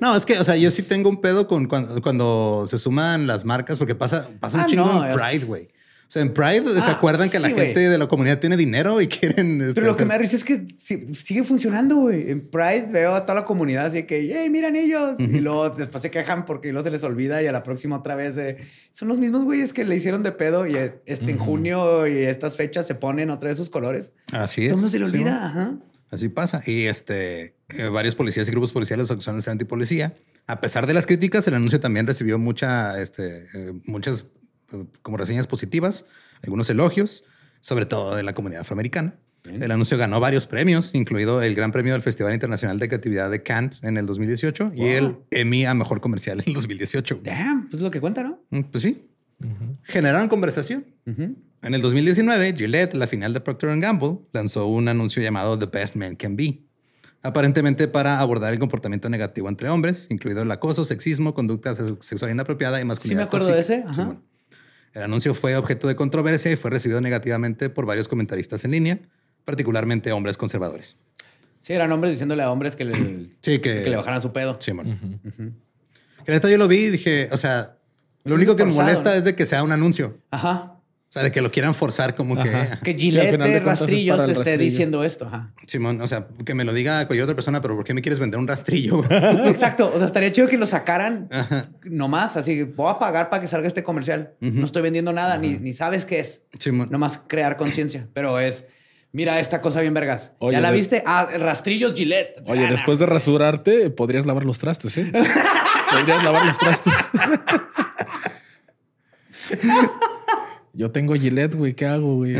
No, es que, o sea, yo sí tengo un pedo con cuando, cuando se suman las marcas, porque pasa, pasa un ah, chingo no, en Pride, güey. Es... O sea, en Pride ah, se acuerdan que sí, la gente wey. de la comunidad tiene dinero y quieren... Este, pero lo hacer... que me arriesgo es que sigue funcionando, güey. En Pride veo a toda la comunidad así que, hey, miran ellos. Uh-huh. Y luego después se quejan porque luego se les olvida y a la próxima otra vez eh, son los mismos güeyes que le hicieron de pedo y este uh-huh. en junio y estas fechas se ponen otra vez sus colores. Así es. Todo se le olvida. Sí, ajá. Así pasa. Y este eh, varios policías y grupos policiales acusaron de ser antipolicía. A pesar de las críticas, el anuncio también recibió mucha, este, eh, muchas... como reseñas positivas, algunos elogios, sobre todo de la comunidad afroamericana. Bien. El anuncio ganó varios premios, incluido el Gran Premio del Festival Internacional de Creatividad de Cannes en el dos mil dieciocho wow. y el Emmy a Mejor Comercial en el dos mil dieciocho. Damn, pues lo que cuenta, ¿no? Pues sí. Uh-huh. Generaron conversación. Uh-huh. En el dos mil diecinueve, Gillette, la final de Procter and Gamble, lanzó un anuncio llamado The Best Man Can Be, aparentemente para abordar el comportamiento negativo entre hombres, incluido el acoso, sexismo, conducta sexual inapropiada y masculinidad tóxica. Sí, me acuerdo tóxica. de ese. Ajá. Sí, bueno. El anuncio fue objeto de controversia y fue recibido negativamente por varios comentaristas en línea, particularmente hombres conservadores. Sí, eran hombres diciéndole a hombres que le, sí, que, que le bajaran su pedo. Sí, bueno. Uh-huh. Uh-huh. El detalle yo lo vi y dije, o sea, lo es único que forzado, me molesta ¿no? es de que sea un anuncio. Ajá. O sea, de que lo quieran forzar como ajá. que... Que Gillette sí, de rastrillos es te rastrillo. esté diciendo esto. Ajá. Simón, o sea, que me lo diga cualquier otra persona, pero ¿por qué me quieres vender un rastrillo? Exacto. O sea, estaría chido que lo sacaran ajá. nomás. Así, voy a pagar para que salga este comercial. Uh-huh. No estoy vendiendo nada, uh-huh. ni, ni sabes qué es. Simón. Nomás crear conciencia. Pero es, mira esta cosa bien vergas. Oye, ¿ya la de... viste? Ah, rastrillos Gillette. Oye, ah, después de rasurarte, podrías lavar los trastes, ¿eh? Podrías lavar los trastes. Yo tengo Gillette, güey. ¿Qué hago, güey?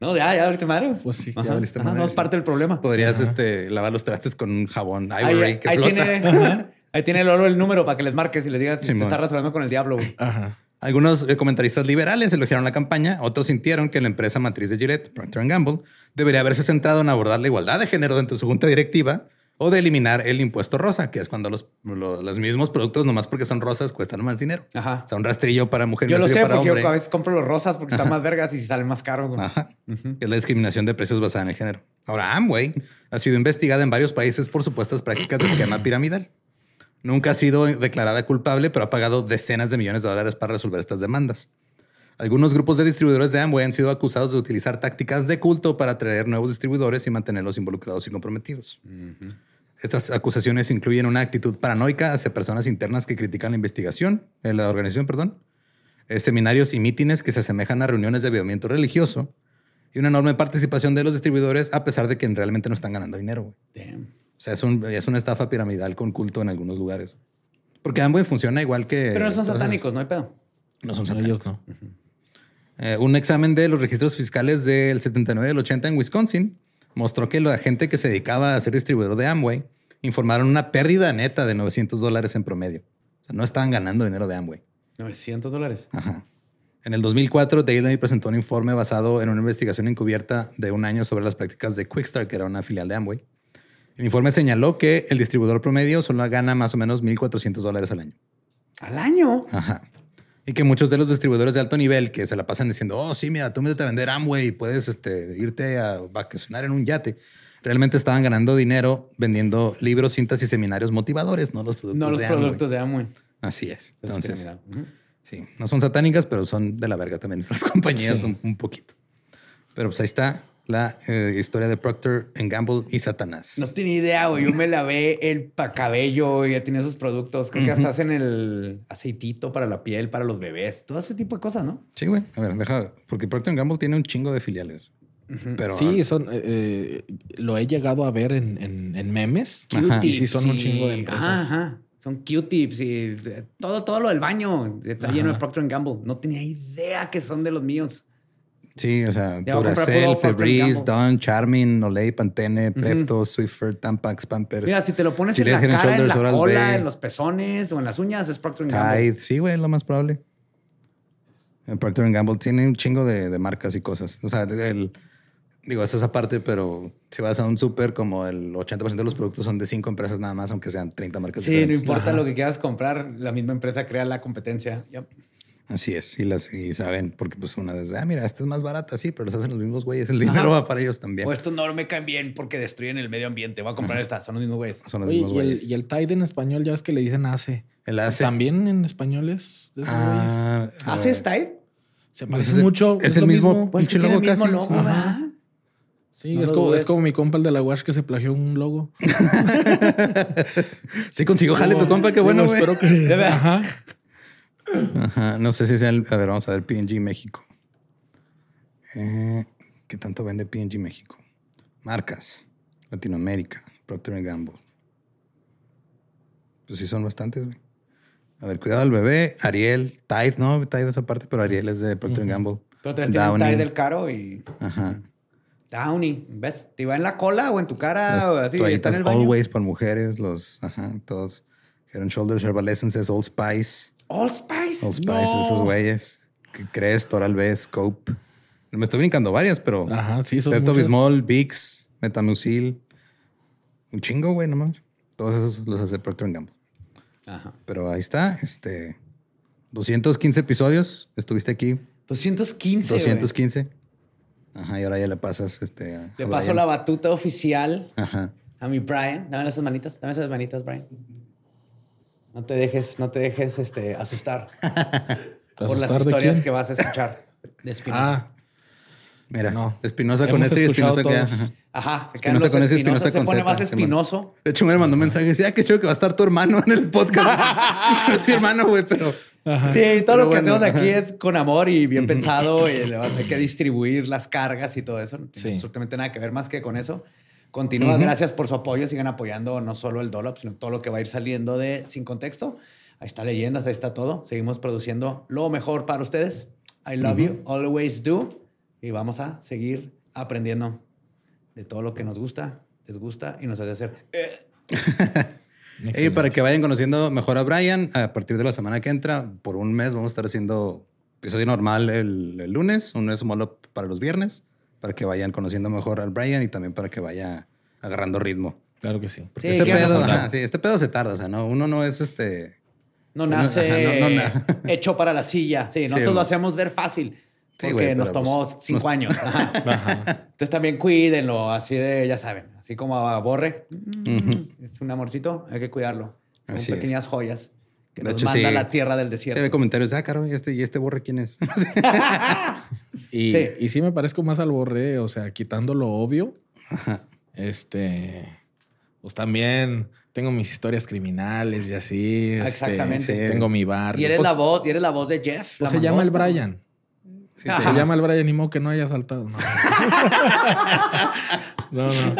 No, ya, ya valiste madre. Pues sí, ajá, ya valiste madre. Ajá, no es parte del problema. Podrías ajá. este, lavar los trastes con un jabón Ivory ahí, que ahí flota. Tiene, ahí tiene el oro el número para que les marques y les digas si sí, te man. estás rasurando con el diablo, güey. Ajá. Algunos comentaristas liberales elogiaron la campaña, otros sintieron que la empresa matriz de Gillette, Procter and Gamble, debería haberse centrado en abordar la igualdad de género dentro de su junta directiva o de eliminar el impuesto rosa, que es cuando los, los, los mismos productos, nomás porque son rosas, cuestan más dinero. Ajá. O sea, un rastrillo para mujer y un rastrillo para hombre. Yo lo sé porque yo a veces compro los rosas porque están más vergas y salen más caros. Ajá. Uh-huh. Es la discriminación de precios basada en el género. Ahora, Amway ha sido investigada en varios países por supuestas prácticas de esquema piramidal. Nunca ha sido declarada culpable, pero ha pagado decenas de millones de dólares para resolver estas demandas. Algunos grupos de distribuidores de Amway han sido acusados de utilizar tácticas de culto para atraer nuevos distribuidores y mantenerlos involucrados y comprometidos. Uh-huh. Estas acusaciones incluyen una actitud paranoica hacia personas internas que critican la investigación, eh, la organización, perdón, eh, seminarios y mítines que se asemejan a reuniones de avivamiento religioso y una enorme participación de los distribuidores a pesar de que realmente no están ganando dinero. Damn. O sea, es, un, es una estafa piramidal con culto en algunos lugares. Porque Amway funciona igual que... Pero no son satánicos, esas... no hay pedo. No son satánicos. No, ellos no. Uh-huh. Eh, un examen de los registros fiscales del setenta y nueve y el ochenta en Wisconsin mostró que la gente que se dedicaba a ser distribuidor de Amway informaron una pérdida neta de novecientos dólares en promedio. O sea, no estaban ganando dinero de Amway. ¿novecientos dólares? Ajá. En el dos mil cuatro, Daily presentó un informe basado en una investigación encubierta de un año sobre las prácticas de Quickstart, que era una filial de Amway. El informe señaló que el distribuidor promedio solo gana más o menos mil cuatrocientos dólares al año. ¿Al año? Ajá. Y que muchos de los distribuidores de alto nivel que se la pasan diciendo, oh, sí, mira, tú métete a vender Amway y puedes este, irte a vacacionar en un yate. Realmente estaban ganando dinero vendiendo libros, cintas y seminarios motivadores, no los productos de Amway. No los de productos Amway. de Amway. Así es. Eso Entonces, es uh-huh. sí, no son satánicas, pero son de la verga también. Esas compañías sí. un, un poquito. Pero pues ahí está. La eh, historia de Procter and Gamble y Satanás. No tenía idea, güey. Yo me lavé el pacabello y ya tenía esos productos. Creo uh-huh. que hasta hacen el aceitito para la piel, para los bebés. Todo ese tipo de cosas, ¿no? Sí, güey. A ver, deja... Porque Procter and Gamble tiene un chingo de filiales. Uh-huh. Pero, sí, son... Eh, lo he llegado a ver en, en, en memes. Q-tips. Sí, son sí. un chingo de empresas. Ajá, ajá. Son Q-tips y todo, todo lo del baño. Está ajá. lleno de Procter and Gamble. No tenía idea que son de los míos. Sí, o sea, Duracell, Febreze, Dawn, Charmin, Olay, Pantene, Pepto, uh-huh. Swiffer, Tampax, Pampers. Mira, si te lo pones Chile, en la Head cara, en la Oral cola, B. en los pezones o en las uñas, es Procter and Gamble. Tide. Sí, güey, lo más probable. El Procter and Gamble tiene un chingo de, de marcas y cosas. O sea, el, digo, eso es aparte, pero si vas a un súper, como el ochenta por ciento de los productos son de cinco empresas nada más, aunque sean treinta marcas sí, diferentes. Sí, no importa ajá. lo que quieras comprar, la misma empresa crea la competencia. Yep. Así es, y las y saben, porque pues una vez, ah, mira, esta es más barata, sí, pero las hacen los mismos güeyes, el dinero ajá. va para ellos también. Pues estos no me caen bien porque destruyen el medio ambiente, voy a comprar ajá. esta, son los mismos güeyes. Son los Oye, mismos y güeyes. El, y el Tide en español, ya ves que le dicen ACE. El ACE. También en español es de esos ah, güeyes. ¿ACE es Tide? Se parece pues es, mucho. Es, es el mismo, mismo pues pinche logo casi. Logo, ajá. Sí, no es, como, es como mi compa, el de la Wash, que se plagió un logo. Sí, consiguió jale tu compa, qué bueno, güey. Espero que... Ajá. Ajá, no sé si sea el... A ver, vamos a ver P and G México. Eh, ¿Qué tanto vende P and G México? Marcas. Latinoamérica. Procter and Gamble. Pues sí son bastantes, güey. A ver, Cuidado al Bebé. Ariel. Tide, ¿no? Tide esa parte, pero Ariel es de Procter and uh-huh. Gamble. Pero te tiene Tide del caro y... Ajá. Downy, ¿ves? Te iba en la cola o en tu cara Las o así. Toallitas en el baño. Always para mujeres, los... Ajá, todos. Head and Shoulders, Herbal Essences, Old Spice... All Spice. All Spice, no. Esos güeyes. ¿Qué crees? Toral B, Scope. Me estoy brincando varias, pero. Ajá, sí, son. Pepto Bismol, Vicks, Metamucil. Un chingo, güey, nomás. Todos esos los hace Procter and Gamble. Ajá. Pero ahí está. Este. doscientos quince episodios. Estuviste aquí. doscientos quince. doscientos quince. Wey. Ajá, y ahora ya le pasas este. A le paso Brian. La batuta oficial. Ajá. A mi Brian. Dame esas manitas. Dame esas manitas, Brian. No te dejes, no te dejes este, asustar por asustar las historias que vas a escuchar de Espinosa. Ah, mira, no. Espinosa con ese y Espinosa que... Ajá, se Espinosa con ese y Espinosa con ese. Se pone más Espinoso. De hecho, me mandó un mensaje y decía, ah, qué chido que va a estar tu hermano en el podcast. No es mi hermano, güey, pero... Ajá. Sí, todo pero lo que bueno, hacemos aquí ajá. es con amor y bien pensado y le vas a hay que distribuir las cargas y todo eso. No tiene sí. absolutamente nada que ver más que con eso. Continúa, uh-huh. gracias por su apoyo. Sigan apoyando no solo el Dolop, sino todo lo que va a ir saliendo de Sin Contexto. Ahí está Leyendas, ahí está todo. Seguimos produciendo lo mejor para ustedes. I love uh-huh. you, always do. Y vamos a seguir aprendiendo de todo lo que nos gusta, les gusta y nos hace hacer. Y para que vayan conociendo mejor a Brian, a partir de la semana que entra, por un mes vamos a estar haciendo episodio normal el, el lunes, un mes malo para los viernes, para que vayan conociendo mejor al Brian y también para que vaya agarrando ritmo. Claro que sí. Porque sí, este, pedo, ajá, sí, este pedo se tarda, o sea, ¿no? Uno no es este... No nace no, no, no, no. hecho para la silla. Sí, nosotros sí, lo hacemos ver fácil. Porque sí, wey, nos tomó pues, cinco nos... años. Ajá. Ajá. Entonces también cuídenlo, así de, ya saben, así como a Borre. Uh-huh. Es un amorcito, hay que cuidarlo. Son así pequeñas es. Joyas que de nos hecho, manda sí. a la tierra del desierto. Se ve comentarios, ah, caro, ¿y este, y este Borre quién es? y, sí. y sí me parezco más al Borre, o sea, quitando lo obvio. Ajá. Este... Pues también tengo mis historias criminales y así. Exactamente. Este, tengo mi barrio. Y eres, pues, la voz, y eres la voz de Jeff. Pues se llama el Brian. Sí, se llama el Brian y modo que no haya saltado. No, no, no.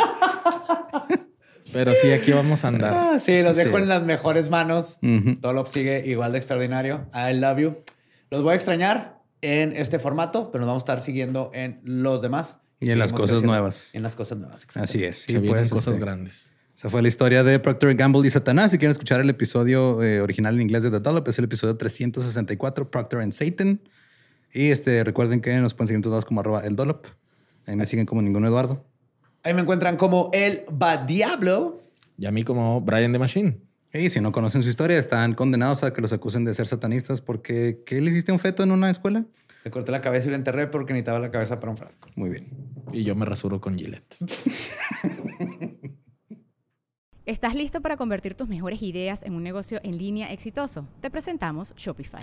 Pero sí, aquí vamos a andar. Ah, sí, los así dejo es. en las mejores manos. Uh-huh. Dolop sigue igual de extraordinario. I love you. Los voy a extrañar en este formato, pero nos vamos a estar siguiendo en los demás. Y, y en las cosas nuevas. En las cosas nuevas. Así es. Sí, se vienen pues, cosas este. grandes. Esa fue la historia de Procter and Gamble y Satanás. Si quieren escuchar el episodio eh, original en inglés de The Dolop, es el episodio trescientos sesenta y cuatro, Procter and Satan. Y este, recuerden que nos pueden seguir en todos lados como arroba El Dolop. Ahí me siguen como Ningún Eduardo. Ahí me encuentran como El Badiablo. Y a mí como Brian The Machine. Y si no conocen su historia, están condenados a que los acusen de ser satanistas porque... ¿Qué le hiciste a un feto en una escuela? Le corté la cabeza y lo enterré porque necesitaba la cabeza para un frasco. Muy bien. Y yo me rasuro con Gillette. ¿Estás listo para convertir tus mejores ideas en un negocio en línea exitoso? Te presentamos Shopify.